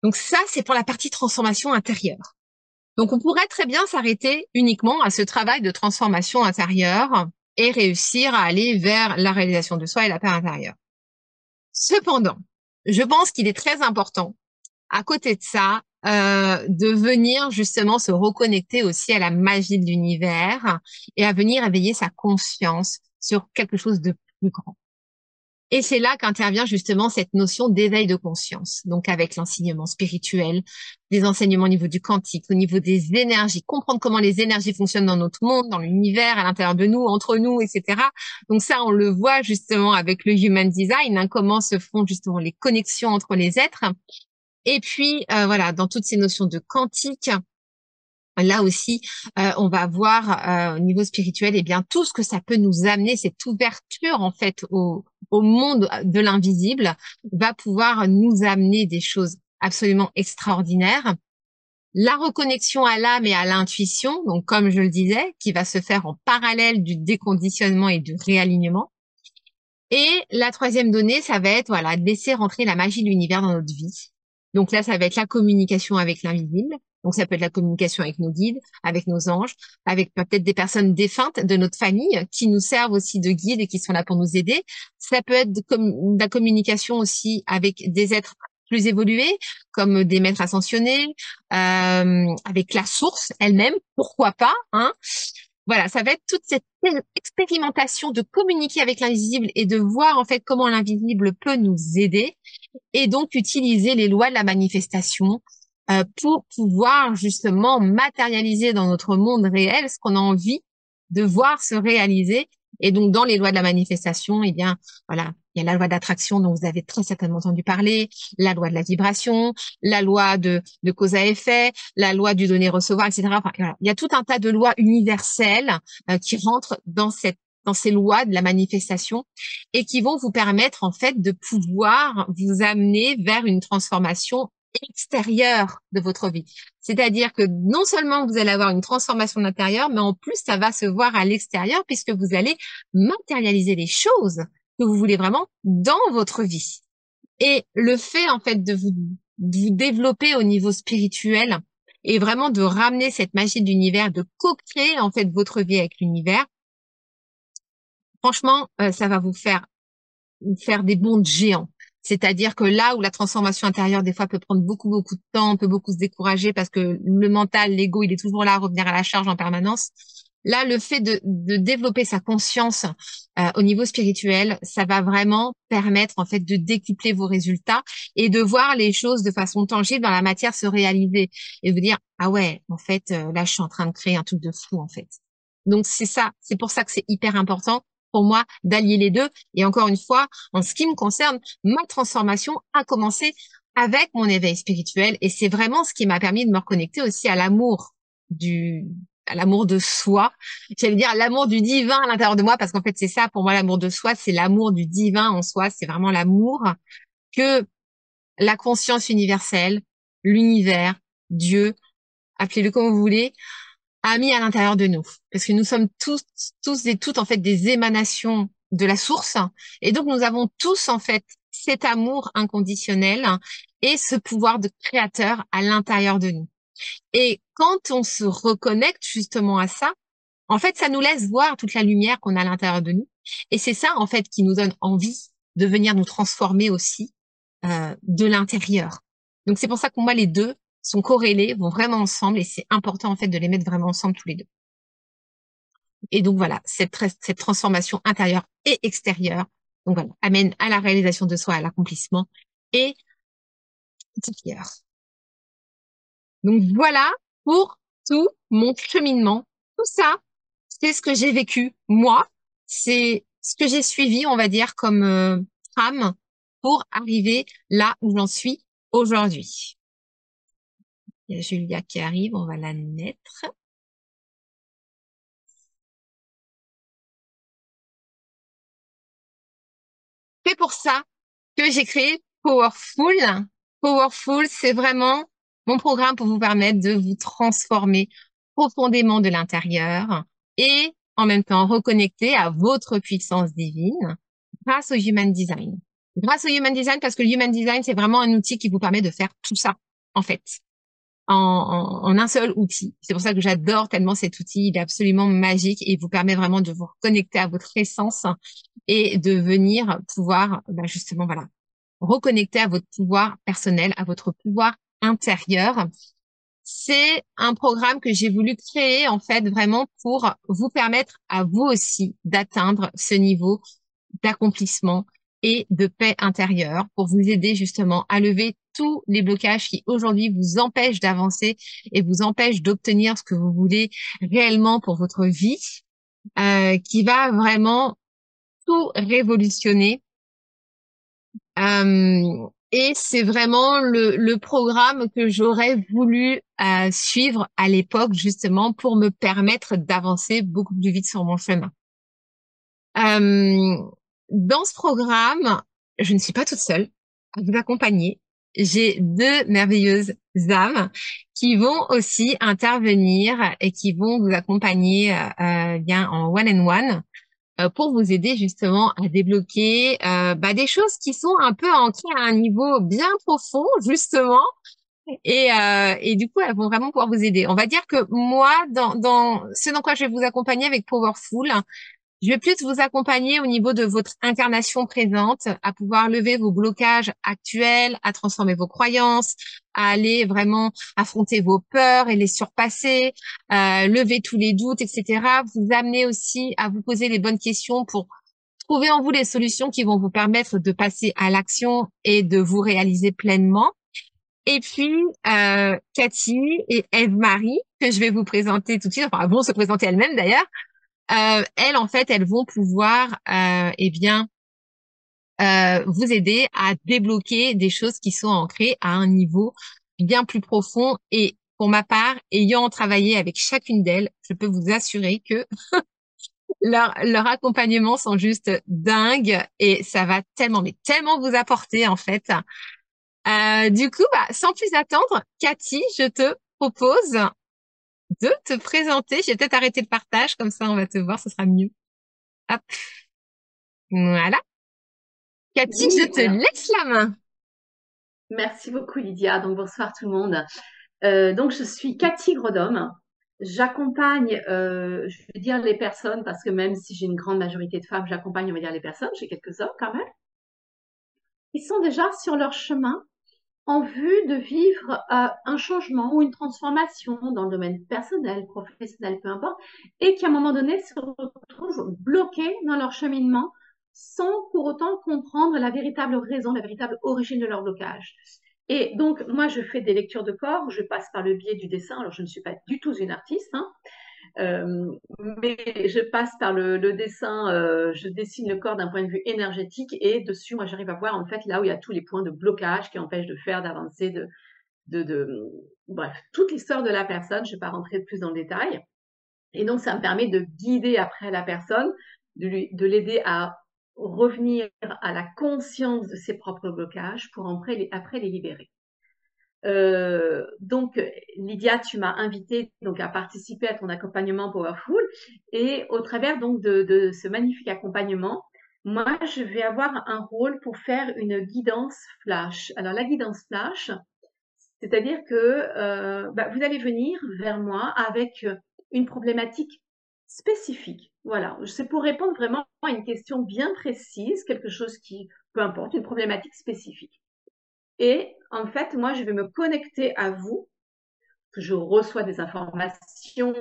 Donc ça, c'est pour la partie transformation intérieure. Donc, on pourrait très bien s'arrêter uniquement à ce travail de transformation intérieure et réussir à aller vers la réalisation de soi et la paix intérieure. Cependant, je pense qu'il est très important, à côté de ça, euh, de venir justement se reconnecter aussi à la magie de l'univers et à venir éveiller sa conscience sur quelque chose de plus grand. Et c'est là qu'intervient justement cette notion d'éveil de conscience. Donc avec l'enseignement spirituel, des enseignements au niveau du quantique, au niveau des énergies, comprendre comment les énergies fonctionnent dans notre monde, dans l'univers, à l'intérieur de nous, entre nous, et cetera. Donc ça, on le voit justement avec le Human Design, hein, comment se font justement les connexions entre les êtres. Et puis euh, voilà, dans toutes ces notions de quantique, là aussi, euh, on va voir euh, au niveau spirituel, et eh bien tout ce que ça peut nous amener, cette ouverture en fait au, au monde de l'invisible, va pouvoir nous amener des choses absolument extraordinaires. La reconnexion à l'âme et à l'intuition, donc comme je le disais, qui va se faire en parallèle du déconditionnement et du réalignement. Et la troisième donnée, ça va être voilà, laisser rentrer la magie de l'univers dans notre vie. Donc là, ça va être la communication avec l'invisible. Donc, ça peut être la communication avec nos guides, avec nos anges, avec peut-être des personnes défuntes de notre famille qui nous servent aussi de guides et qui sont là pour nous aider. Ça peut être de la communication aussi avec des êtres plus évolués, comme des maîtres ascensionnés, euh, avec la source elle-même, pourquoi pas, hein. Voilà, ça va être toute cette expérimentation de communiquer avec l'invisible et de voir en fait comment l'invisible peut nous aider et donc utiliser les lois de la manifestation Euh, pour pouvoir justement matérialiser dans notre monde réel ce qu'on a envie de voir se réaliser. Et donc, dans les lois de la manifestation, eh bien, voilà, il y a la loi d'attraction dont vous avez très certainement entendu parler, la loi de la vibration, la loi de, de cause à effet, la loi du donner-recevoir, et cetera. Enfin, voilà. Il y a tout un tas de lois universelles euh, qui rentrent dans cette dans ces lois de la manifestation et qui vont vous permettre en fait de pouvoir vous amener vers une transformation extérieure de votre vie. C'est-à-dire que non seulement vous allez avoir une transformation de l'intérieur, mais en plus, ça va se voir à l'extérieur puisque vous allez matérialiser les choses que vous voulez vraiment dans votre vie. Et le fait, en fait, de vous, de vous développer au niveau spirituel et vraiment de ramener cette magie de l'univers, de co-créer, en fait, votre vie avec l'univers, franchement, euh, ça va vous faire, faire des bonds géants. C'est-à-dire que là où la transformation intérieure, des fois, peut prendre beaucoup, beaucoup de temps, peut beaucoup se décourager parce que le mental, l'ego, il est toujours là à revenir à la charge en permanence. Là, le fait de, de développer sa conscience euh, au niveau spirituel, ça va vraiment permettre en fait de décupler vos résultats et de voir les choses de façon tangible dans la matière se réaliser et vous dire « Ah ouais, en fait, euh, là, je suis en train de créer un truc de fou, en fait. » Donc, c'est ça, c'est pour ça que c'est hyper important pour moi d'allier les deux. Et encore une fois, en ce qui me concerne, ma transformation a commencé avec mon éveil spirituel et c'est vraiment ce qui m'a permis de me reconnecter aussi à l'amour du, à l'amour de soi. J'allais dire l'amour du divin à l'intérieur de moi parce qu'en fait c'est ça, pour moi l'amour de soi, c'est l'amour du divin en soi, c'est vraiment l'amour que la conscience universelle, l'univers, Dieu, appelez-le comme vous voulez, amis à l'intérieur de nous. Parce que nous sommes tous, tous et toutes, en fait, des émanations de la source. Et donc, nous avons tous, en fait, cet amour inconditionnel et ce pouvoir de créateur à l'intérieur de nous. Et quand on se reconnecte justement à ça, en fait, ça nous laisse voir toute la lumière qu'on a à l'intérieur de nous. Et c'est ça, en fait, qui nous donne envie de venir nous transformer aussi euh, de l'intérieur. Donc, c'est pour ça que moi, les deux sont corrélés, vont vraiment ensemble, et c'est important, en fait, de les mettre vraiment ensemble tous les deux. Et donc, voilà, cette, cette transformation intérieure et extérieure, donc voilà, amène à la réalisation de soi, à l'accomplissement et extérieur. Donc, voilà pour tout mon cheminement. Tout ça, c'est ce que j'ai vécu, moi. C'est ce que j'ai suivi, on va dire, comme euh, trame pour arriver là où j'en suis aujourd'hui. Il y a Julia qui arrive, on va la mettre. C'est pour ça que j'ai créé Powerful. Powerful, c'est vraiment mon programme pour vous permettre de vous transformer profondément de l'intérieur et en même temps reconnecter à votre puissance divine grâce au Human Design. Grâce au Human Design, parce que le Human Design, c'est vraiment un outil qui vous permet de faire tout ça, en fait, en, en, en un seul outil. C'est pour ça que j'adore tellement cet outil, il est absolument magique et il vous permet vraiment de vous reconnecter à votre essence et de venir pouvoir, ben justement, voilà, reconnecter à votre pouvoir personnel, à votre pouvoir intérieur. C'est un programme que j'ai voulu créer, en fait, vraiment pour vous permettre à vous aussi d'atteindre ce niveau d'accomplissement et de paix intérieure, pour vous aider justement à lever tous les blocages qui aujourd'hui vous empêchent d'avancer et vous empêchent d'obtenir ce que vous voulez réellement pour votre vie, euh, qui va vraiment tout révolutionner. Euh, Et c'est vraiment le, le programme que j'aurais voulu euh, suivre à l'époque, justement, pour me permettre d'avancer beaucoup plus vite sur mon chemin. Euh, dans ce programme, je ne suis pas toute seule à vous accompagner. J'ai deux merveilleuses âmes qui vont aussi intervenir et qui vont vous accompagner euh, bien en one-on-one. Pour vous aider justement à débloquer euh, bah, des choses qui sont un peu ancrées à un niveau bien profond, justement. Et, euh, et du coup, elles vont vraiment pouvoir vous aider. On va dire que moi, dans, dans ce dans quoi je vais vous accompagner avec Powerful, je vais plus vous accompagner au niveau de votre incarnation présente, à pouvoir lever vos blocages actuels, à transformer vos croyances, à aller vraiment affronter vos peurs et les surpasser, euh, lever tous les doutes, et cetera. Vous amener aussi à vous poser les bonnes questions pour trouver en vous les solutions qui vont vous permettre de passer à l'action et de vous réaliser pleinement. Et puis, euh, Cathy et Ève-Marie, que je vais vous présenter tout de suite, enfin, elles vont se présenter elles-mêmes d'ailleurs. Euh, elles, en fait, elles vont pouvoir, euh, eh bien, euh, vous aider à débloquer des choses qui sont ancrées à un niveau bien plus profond. Et pour ma part, ayant travaillé avec chacune d'elles, je peux vous assurer que leur, leur accompagnement sont juste dingues et ça va tellement, mais tellement vous apporter, en fait. Euh, du coup, bah, sans plus attendre, Cathy, je te propose de te présenter. J'ai peut-être arrêté le partage, comme ça on va te voir, ce sera mieux. Hop, voilà. Cathy, oui, je te voilà. laisse la main. Merci beaucoup Lydia, donc bonsoir tout le monde. Euh, donc je suis Cathy Grodome, j'accompagne, euh, je vais dire les personnes, parce que même si j'ai une grande majorité de femmes, j'accompagne, on va dire les personnes, j'ai quelques hommes quand même, ils sont déjà sur leur chemin, en vue de vivre euh, un changement ou une transformation dans le domaine personnel, professionnel, peu importe, et qui à un moment donné se retrouvent bloqués dans leur cheminement sans pour autant comprendre la véritable raison, la véritable origine de leur blocage. Et donc, moi, je fais des lectures de corps, je passe par le biais du dessin, alors je ne suis pas du tout une artiste, hein, euh, mais je passe par le, le dessin, euh, je dessine le corps d'un point de vue énergétique et dessus, moi, j'arrive à voir en fait là où il y a tous les points de blocage qui empêchent de faire, d'avancer, de, de, de... bref, toute l'histoire de la personne, je ne vais pas rentrer plus dans le détail. Et donc, ça me permet de guider après la personne, de, lui, de l'aider à revenir à la conscience de ses propres blocages pour après les, après les libérer. Euh, donc, Lydia, tu m'as invitée donc à participer à ton accompagnement Powerful, et au travers donc de, de ce magnifique accompagnement, moi, je vais avoir un rôle pour faire une guidance flash. Alors, la guidance flash, c'est-à-dire que euh, bah, vous allez venir vers moi avec une problématique spécifique. Voilà, c'est pour répondre vraiment à une question bien précise, quelque chose qui, peu importe, une problématique spécifique. Et en fait, moi, je vais me connecter à vous. Je reçois des informations,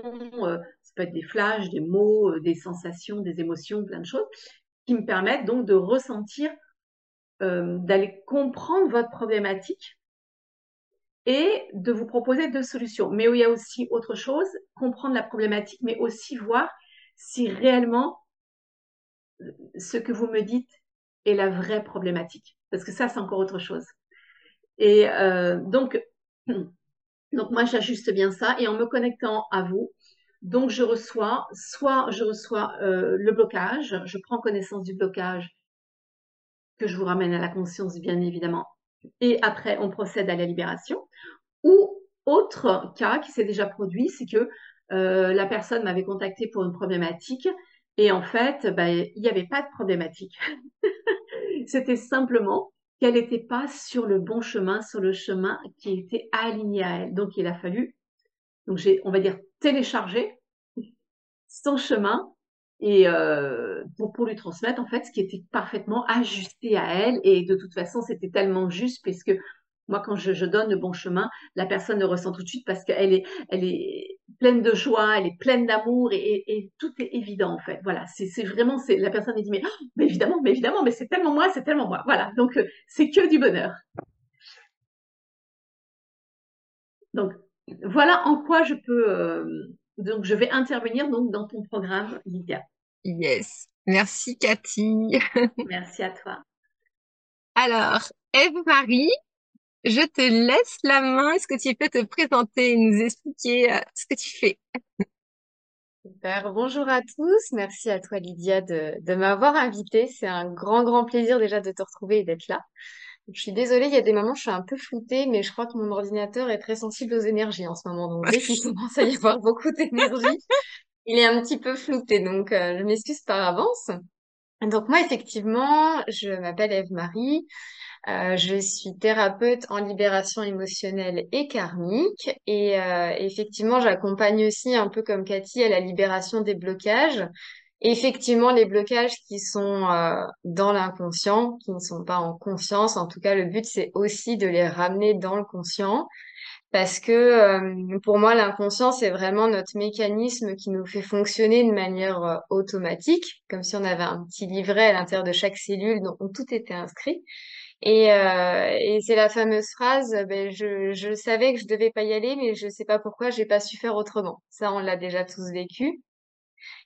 euh, ça peut être des flashs, des mots, euh, des sensations, des émotions, plein de choses qui me permettent donc de ressentir, euh, d'aller comprendre votre problématique et de vous proposer deux solutions. Mais il y a aussi autre chose, comprendre la problématique, mais aussi voir si réellement ce que vous me dites est la vraie problématique. Parce que ça, c'est encore autre chose. Et euh, donc, donc, moi, j'ajuste bien ça. Et en me connectant à vous, donc, je reçois, soit je reçois euh, le blocage, je prends connaissance du blocage que je vous ramène à la conscience, bien évidemment. Et après, on procède à la libération. Ou autre cas qui s'est déjà produit, c'est que euh, la personne m'avait contactée pour une problématique. Et en fait, bah, il n'y avait pas de problématique. C'était simplement qu'elle n'était pas sur le bon chemin, sur le chemin qui était aligné à elle. Donc, il a fallu, donc j'ai, on va dire, télécharger son chemin et euh, pour, pour lui transmettre, en fait, ce qui était parfaitement ajusté à elle. Et de toute façon, c'était tellement juste, puisque moi, quand je, je donne le bon chemin, la personne le ressent tout de suite parce qu'elle est, elle est pleine de joie, elle est pleine d'amour, et, et, et tout est évident, en fait. Voilà, c'est, c'est vraiment, c'est, la personne est dit, mais, oh, mais évidemment, mais évidemment, mais c'est tellement moi, c'est tellement moi. Voilà, donc c'est que du bonheur. Donc, voilà en quoi je peux, euh, donc je vais intervenir donc, dans ton programme, Lydia. Yes, merci Cathy. Merci à toi. Alors, Ève-Marie, je te laisse la main. Est-ce que tu peux te présenter et nous expliquer euh, ce que tu fais? Super. Bonjour à tous. Merci à toi, Lydia, de, de m'avoir invitée. C'est un grand, grand plaisir déjà de te retrouver et d'être là. Je suis désolée, il y a des moments, je suis un peu floutée, mais je crois que mon ordinateur est très sensible aux énergies en ce moment. Donc, dès qu'il commence à y avoir beaucoup d'énergie, il est un petit peu flouté. Donc, euh, je m'excuse par avance. Donc, moi, effectivement, je m'appelle Ève-Marie. Euh, je suis thérapeute en libération émotionnelle et karmique, et euh, effectivement j'accompagne aussi un peu comme Cathy à la libération des blocages. Effectivement, les blocages qui sont euh, dans l'inconscient, qui ne sont pas en conscience, en tout cas le but c'est aussi de les ramener dans le conscient, parce que euh, pour moi l'inconscient c'est vraiment notre mécanisme qui nous fait fonctionner de manière euh, automatique, comme si on avait un petit livret à l'intérieur de chaque cellule où tout était inscrit. Et, euh, et c'est la fameuse phrase, ben je, je savais que je devais pas y aller, mais je sais pas pourquoi, j'ai pas su faire autrement. Ça, on l'a déjà tous vécu.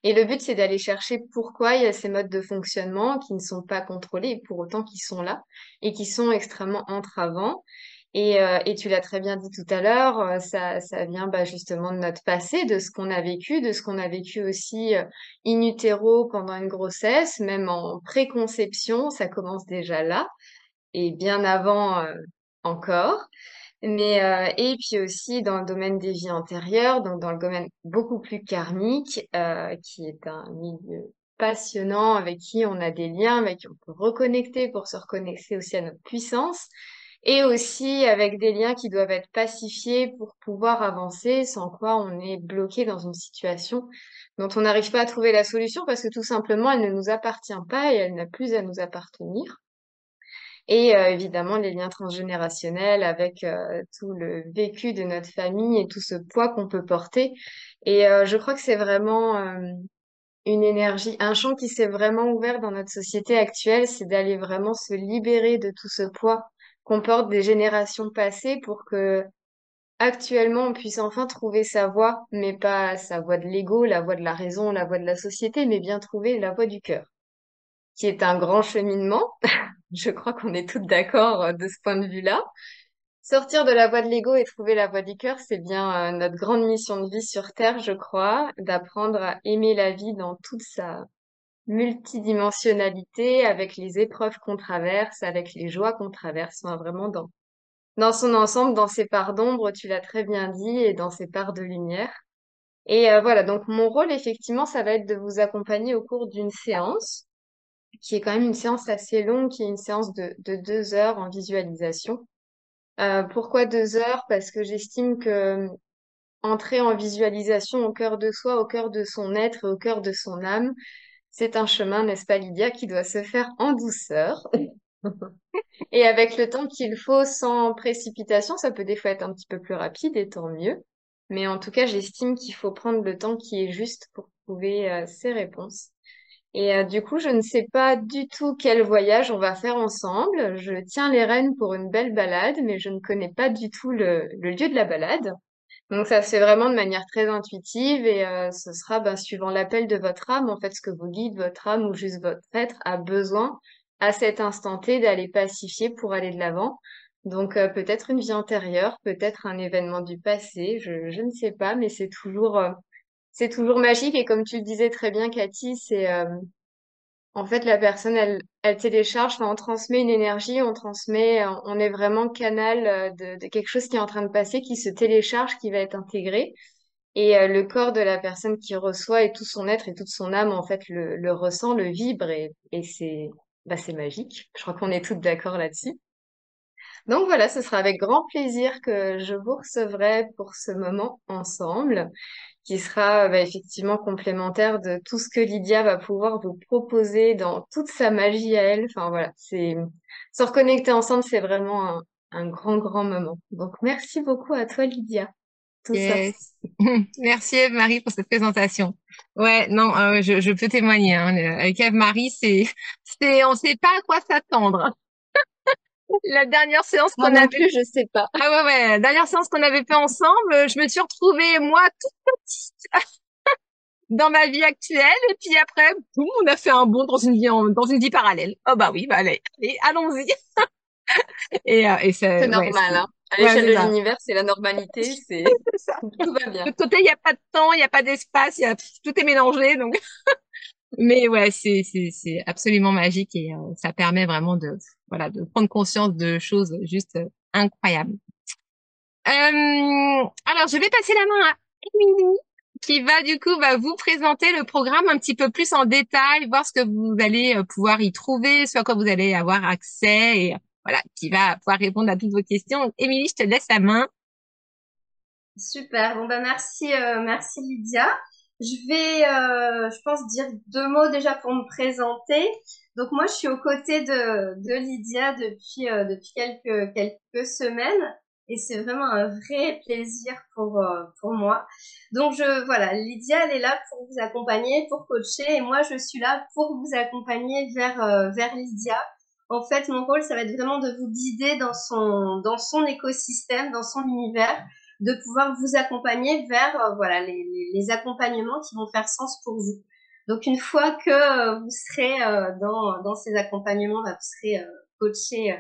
Et le but, c'est d'aller chercher pourquoi il y a ces modes de fonctionnement qui ne sont pas contrôlés, pour autant qu'ils sont là et qui sont extrêmement entravants. Et, euh, et tu l'as très bien dit tout à l'heure, ça, ça vient bah, justement de notre passé, de ce qu'on a vécu, de ce qu'on a vécu aussi in utero pendant une grossesse, même en préconception, ça commence déjà là. Et bien avant euh, encore, mais euh, et puis aussi dans le domaine des vies antérieures, donc dans le domaine beaucoup plus karmique, euh, qui est un milieu passionnant avec qui on a des liens, avec qui on peut reconnecter pour se reconnecter aussi à notre puissance, et aussi avec des liens qui doivent être pacifiés pour pouvoir avancer, sans quoi on est bloqué dans une situation dont on n'arrive pas à trouver la solution parce que tout simplement elle ne nous appartient pas et elle n'a plus à nous appartenir. Et euh, évidemment, les liens transgénérationnels avec euh, tout le vécu de notre famille et tout ce poids qu'on peut porter. Et euh, je crois que c'est vraiment euh, une énergie, un champ qui s'est vraiment ouvert dans notre société actuelle, c'est d'aller vraiment se libérer de tout ce poids qu'on porte des générations passées pour que actuellement on puisse enfin trouver sa voie, mais pas sa voie de l'ego, la voie de la raison, la voie de la société, mais bien trouver la voie du cœur, qui est un grand cheminement. Je crois qu'on est toutes d'accord de ce point de vue-là. Sortir de la voie de l'ego et trouver la voie du cœur, c'est bien euh, notre grande mission de vie sur Terre, je crois, d'apprendre à aimer la vie dans toute sa multidimensionnalité, avec les épreuves qu'on traverse, avec les joies qu'on traverse, enfin, vraiment dans dans son ensemble, dans ses parts d'ombre, tu l'as très bien dit, et dans ses parts de lumière. Et euh, voilà, donc mon rôle, effectivement, ça va être de vous accompagner au cours d'une séance, qui est quand même une séance assez longue, qui est une séance de, de deux heures en visualisation. Euh, pourquoi deux heures ? Parce que j'estime que entrer en visualisation au cœur de soi, au cœur de son être, au cœur de son âme, c'est un chemin, n'est-ce pas Lydia, qui doit se faire en douceur. Et avec le temps qu'il faut, sans précipitation, ça peut des fois être un petit peu plus rapide et tant mieux. Mais en tout cas, j'estime qu'il faut prendre le temps qui est juste pour trouver euh, ses réponses. Et euh, du coup, je ne sais pas du tout quel voyage on va faire ensemble. Je tiens les rênes pour une belle balade, mais je ne connais pas du tout le, le lieu de la balade. Donc ça se fait vraiment de manière très intuitive et euh, ce sera ben, suivant l'appel de votre âme, en fait, ce que vos guides, votre âme ou juste votre être a besoin à cet instant T d'aller pacifier pour aller de l'avant. Donc euh, peut-être une vie antérieure, peut-être un événement du passé, je, je ne sais pas, mais c'est toujours euh, c'est toujours magique. Et comme tu le disais très bien, Cathy, c'est euh, en fait la personne, elle, elle télécharge, enfin, on transmet une énergie, on transmet, on est vraiment canal euh, de, de quelque chose qui est en train de passer, qui se télécharge, qui va être intégré. Et euh, le corps de la personne qui reçoit et tout son être et toute son âme, en fait, le, le ressent, le vibre et, et c'est, bah, c'est magique. Je crois qu'on est toutes d'accord là-dessus. Donc voilà, ce sera avec grand plaisir que je vous recevrai pour ce moment ensemble, qui sera bah, effectivement complémentaire de tout ce que Lydia va pouvoir vous proposer dans toute sa magie à elle. Enfin voilà, c'est se reconnecter ensemble, c'est vraiment un, un grand, grand moment. Donc merci beaucoup à toi Lydia. Tout yes. ça. Merci Ève-Marie pour cette présentation. Ouais, non, euh, je, je peux témoigner. Hein, avec Ève-Marie, c'est, c'est, on ne sait pas à quoi s'attendre. La dernière séance qu'on a pu, je sais pas. Ah ouais, ouais, la dernière séance qu'on avait fait ensemble, je me suis retrouvée, moi, toute petite, dans ma vie actuelle, et puis après, boum, on a fait un bond dans une vie, en, dans une vie parallèle. Oh bah oui, bah allez, allez allons-y. et, euh, et c'est, c'est normal, ouais, c'est... hein. À l'échelle ouais, de ça. L'univers, c'est la normalité, c'est, c'est ça. Tout va bien. De l'autre côté, il n'y a pas de temps, il n'y a pas d'espace, y a... tout est mélangé, donc. Mais ouais, c'est c'est c'est absolument magique et euh, ça permet vraiment de voilà de prendre conscience de choses juste euh, incroyables. Euh, alors je vais passer la main à Émilie qui va du coup va vous présenter le programme un petit peu plus en détail, voir ce que vous allez euh, pouvoir y trouver, ce à quoi vous allez avoir accès et euh, voilà qui va pouvoir répondre à toutes vos questions. Émilie, je te laisse la main. Super. Bon bah merci euh, merci Lydia. Je vais, euh, je pense, dire deux mots déjà pour me présenter. Donc moi, je suis aux côtés de, de Lydia depuis euh, depuis quelques quelques semaines, et c'est vraiment un vrai plaisir pour euh, pour moi. Donc je voilà, Lydia, elle est là pour vous accompagner, pour coacher, et moi, je suis là pour vous accompagner vers euh, vers Lydia. En fait, mon rôle, ça va être vraiment de vous guider dans son dans son écosystème, dans son univers, de pouvoir vous accompagner vers euh, voilà les, les, les accompagnements qui vont faire sens pour vous. Donc une fois que euh, vous serez euh, dans dans ces accompagnements, bah, vous serez euh, coaché euh,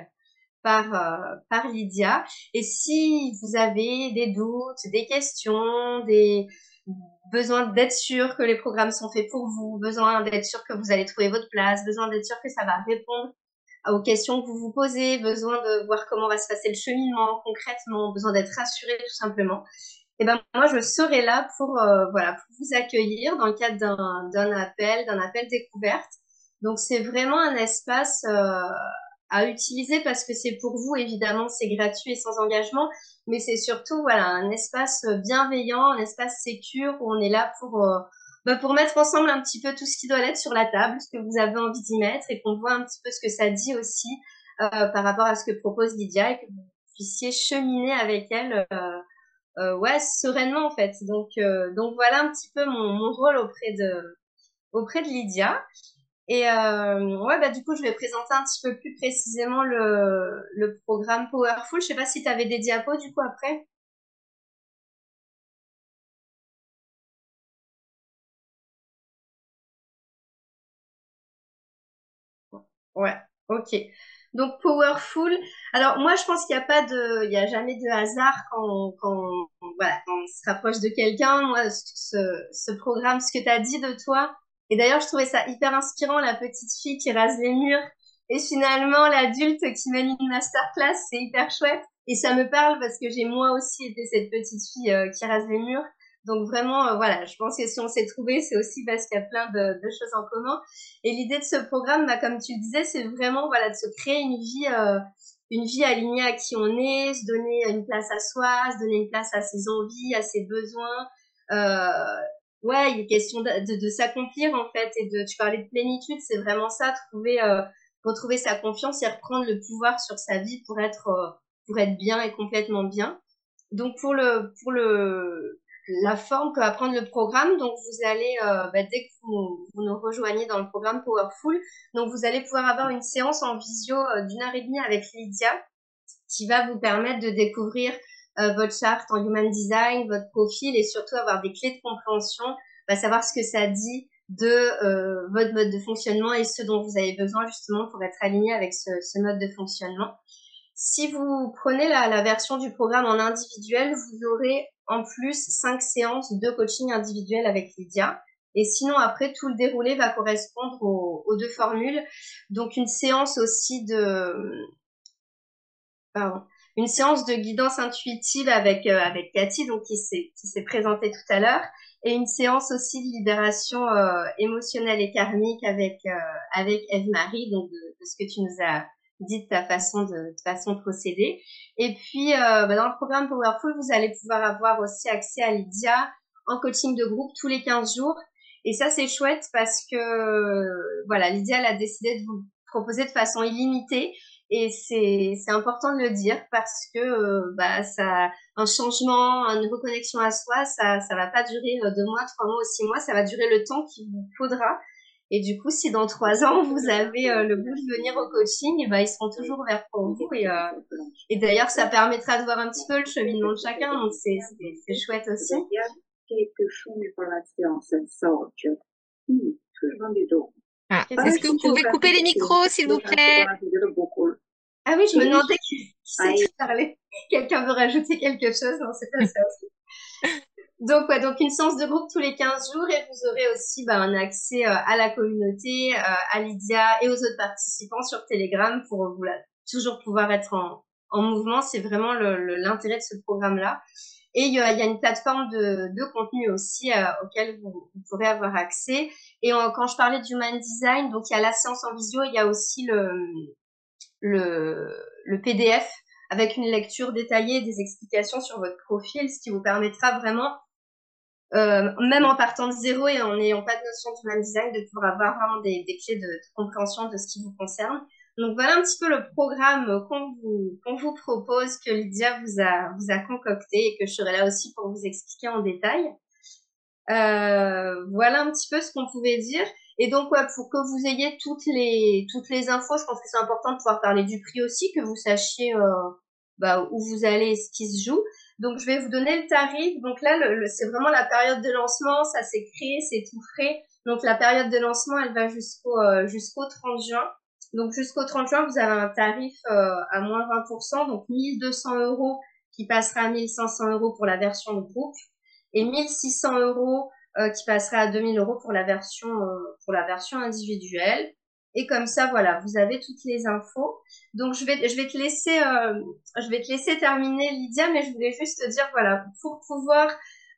par euh, par Lydia. Et si vous avez des doutes, des questions, des besoin d'être sûr que les programmes sont faits pour vous, besoin d'être sûr que vous allez trouver votre place, besoin d'être sûr que ça va répondre aux questions que vous vous posez, besoin de voir comment va se passer le cheminement concrètement, besoin d'être rassuré tout simplement, et ben moi je serai là pour euh, voilà pour vous accueillir dans le cadre d'un d'un appel, d'un appel découverte. Donc c'est vraiment un espace euh, à utiliser parce que c'est pour vous évidemment, c'est gratuit et sans engagement, mais c'est surtout voilà un espace bienveillant, un espace sécure où on est là pour euh, Bah pour mettre ensemble un petit peu tout ce qui doit l'être sur la table, ce que vous avez envie d'y mettre et qu'on voit un petit peu ce que ça dit aussi euh, par rapport à ce que propose Lydia et que vous puissiez cheminer avec elle euh, euh, ouais sereinement en fait. Donc euh, donc voilà un petit peu mon, mon rôle auprès de auprès de Lydia. Et euh, ouais bah du coup je vais présenter un petit peu plus précisément le le programme Powerful. Je sais pas si tu avais des diapos du coup après. Ouais, ok. Donc Powerful. Alors moi je pense qu'il n'y a pas de, il n'y a jamais de hasard quand quand voilà quand on se rapproche de quelqu'un. Moi ce ce programme, ce que t'as dit de toi. Et d'ailleurs je trouvais ça hyper inspirant, la petite fille qui rase les murs et finalement l'adulte qui mène une masterclass, c'est hyper chouette. Et ça me parle parce que j'ai moi aussi été cette petite fille euh, qui rase les murs. Donc vraiment, euh, voilà, je pense que si on s'est trouvé, c'est aussi parce qu'il y a plein de, de choses en commun. Et l'idée de ce programme, bah, comme tu le disais, c'est vraiment voilà, de se créer une vie, euh, une vie alignée à qui on est, se donner une place à soi, se donner une place à ses envies, à ses besoins. Euh, ouais, il est question de, de, de s'accomplir en fait. Et de, tu parlais de plénitude, c'est vraiment ça, trouver, euh, retrouver sa confiance et reprendre le pouvoir sur sa vie pour être, euh, pour être bien et complètement bien. Donc pour le... Pour le la forme que va prendre le programme, donc vous allez, euh, bah, dès que vous, vous nous rejoignez dans le programme Powerful, donc vous allez pouvoir avoir une séance en visio euh, d'une heure et demie avec Lydia, qui va vous permettre de découvrir euh, votre charte en Human Design, votre profil et surtout avoir des clés de compréhension, bah, savoir ce que ça dit de euh, votre mode de fonctionnement et ce dont vous avez besoin justement pour être aligné avec ce, ce mode de fonctionnement. Si vous prenez la, la version du programme en individuel, vous aurez en plus cinq séances de coaching individuel avec Lydia. Et sinon, après, tout le déroulé va correspondre aux, aux deux formules. Donc, une séance aussi de... Pardon. Une séance de guidance intuitive avec, euh, avec Cathy, donc qui s'est, qui s'est présentée tout à l'heure. Et une séance aussi de libération euh, émotionnelle et karmique avec, euh, avec Ève-Marie, donc de, de ce que tu nous as... dites ta façon de, de façon de procéder. Et puis, euh, bah dans le programme Powerful, vous allez pouvoir avoir aussi accès à Lydia en coaching de groupe tous les quinze jours. Et ça, c'est chouette parce que, voilà, Lydia, elle a décidé de vous proposer de façon illimitée. Et c'est, c'est important de le dire parce que, euh, bah, ça, un changement, une reconnexion à soi, ça, ça va pas durer deux mois, trois mois ou six mois. Ça va durer le temps qu'il vous faudra. Et du coup, si dans trois ans, vous avez euh, le goût de venir au coaching, et ben, ils seront toujours ouverts pour vous. Et, euh, et d'ailleurs, ça permettra de voir un petit peu le cheminement de chacun. Donc, c'est, c'est, c'est chouette aussi. Ah, est-ce que vous pouvez couper les micros, s'il vous plaît? Ah oui, je me demandais qui c'est qui parlait. Quelqu'un veut rajouter quelque chose? Non, c'est pas ça aussi. Donc, ouais, donc une séance de groupe tous les quinze jours et vous aurez aussi bah, un accès euh, à la communauté, euh, à Lydia et aux autres participants sur Telegram pour vous, là, toujours pouvoir être en, en mouvement. C'est vraiment le, le, l'intérêt de ce programme-là. Et il y a, y a une plateforme de, de contenu aussi euh, auquel vous, vous pourrez avoir accès. Et en, quand je parlais d'Human Design, donc il y a la séance en visio, il y a aussi le, le, le P D F avec une lecture détaillée, des explications sur votre profil, ce qui vous permettra vraiment Euh, même en partant de zéro et en n'ayant pas de notion de human design, de pouvoir avoir vraiment des, des clés de, de compréhension de ce qui vous concerne. Donc voilà un petit peu le programme qu'on vous, qu'on vous propose, que Lydia vous a, vous a concocté et que je serai là aussi pour vous expliquer en détail. Euh, voilà un petit peu ce qu'on pouvait dire. Et donc, ouais, pour que vous ayez toutes les, toutes les infos, je pense que c'est important de pouvoir parler du prix aussi, que vous sachiez euh, bah, où vous allez et ce qui se joue. Donc, je vais vous donner le tarif. Donc là, le, le, c'est vraiment la période de lancement. Ça s'est créé, c'est tout frais. Donc, la période de lancement, elle va jusqu'au euh, jusqu'au trente juin. Donc, jusqu'au trente juin, vous avez un tarif euh, à moins vingt pour cent. Donc, mille deux cents euros qui passera à mille cinq cents euros pour la version de groupe et mille six cents euros euh, qui passera à deux mille euros pour la version euh, pour la version individuelle. Et comme ça, voilà, vous avez toutes les infos. Donc, je vais, je vais te laisser, euh, je vais te laisser terminer, Lydia, mais je voulais juste te dire, voilà, pour pouvoir,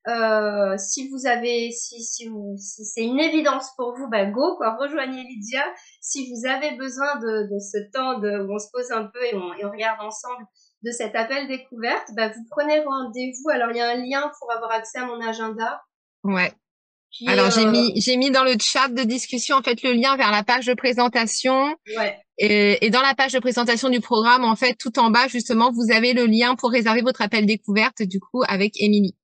euh, si vous avez, si, si, vous, si c'est une évidence pour vous, bah, go, quoi, rejoignez Lydia. Si vous avez besoin de, de ce temps de, où on se pose un peu et on, et on regarde ensemble de cet appel découverte, bah, vous prenez rendez-vous. Alors, il y a un lien pour avoir accès à mon agenda. Ouais. Puis, Alors, euh... j'ai mis, j'ai mis dans le chat de discussion, en fait, le lien vers la page de présentation. Ouais. Et, et dans la page de présentation du programme, en fait, tout en bas, justement, vous avez le lien pour réserver votre appel découverte, du coup, avec Émilie.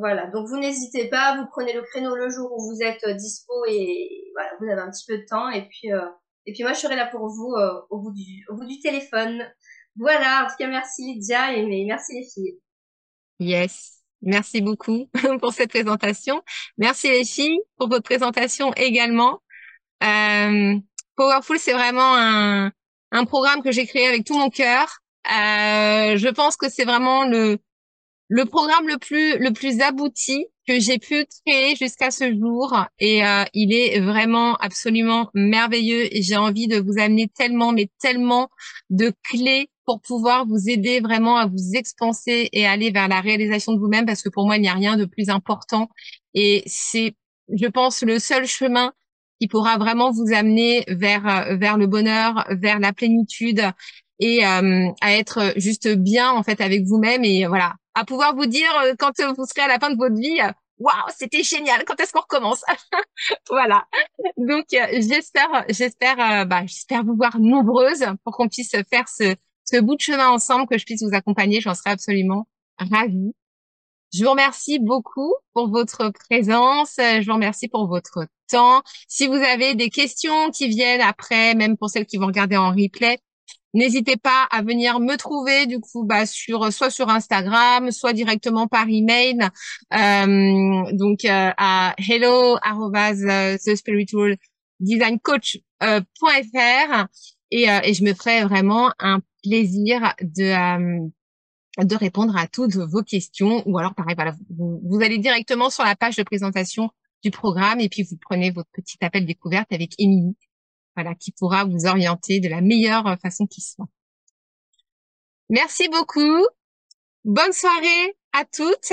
Voilà. Donc, vous n'hésitez pas, vous prenez le créneau le jour où vous êtes euh, dispo et voilà, vous avez un petit peu de temps. Et puis, euh, et puis moi, je serai là pour vous euh, au bout du, au bout du téléphone. Voilà. En tout cas, merci Lydia et merci les filles. Yes. Merci beaucoup pour cette présentation. Merci les filles pour votre présentation également. Euh, Powerful, c'est vraiment un, un programme que j'ai créé avec tout mon cœur. Euh, je pense que c'est vraiment le, le programme le plus, le plus abouti que j'ai pu créer jusqu'à ce jour. Et euh, il est vraiment absolument merveilleux. Et j'ai envie de vous amener tellement, mais tellement de clés pour pouvoir vous aider vraiment à vous expanser et aller vers la réalisation de vous-même, parce que pour moi, il n'y a rien de plus important. Et c'est, je pense, le seul chemin qui pourra vraiment vous amener vers vers le bonheur, vers la plénitude et euh, à être juste bien en fait avec vous-même, et voilà, à pouvoir vous dire quand vous serez à la fin de votre vie: waouh, c'était génial, quand est-ce qu'on recommence? Voilà. Donc euh, j'espère j'espère euh, bah j'espère vous voir nombreuses pour qu'on puisse faire ce ce bout de chemin ensemble, que je puisse vous accompagner, j'en serais absolument ravie. Je vous remercie beaucoup pour votre présence, je vous remercie pour votre temps. Si vous avez des questions qui viennent après, même pour celles qui vont regarder en replay, n'hésitez pas à venir me trouver du coup, bah sur soit sur Instagram, soit directement par email, euh, donc euh, à hello arobase the spiritual design coach point f r, et euh, et je me ferai vraiment un plaisir de euh, de répondre à toutes vos questions, ou alors pareil, voilà, vous, vous allez directement sur la page de présentation du programme et puis vous prenez votre petit appel découverte avec Émilie, voilà, qui pourra vous orienter de la meilleure façon qui soit. Merci beaucoup. Bonne soirée à toutes.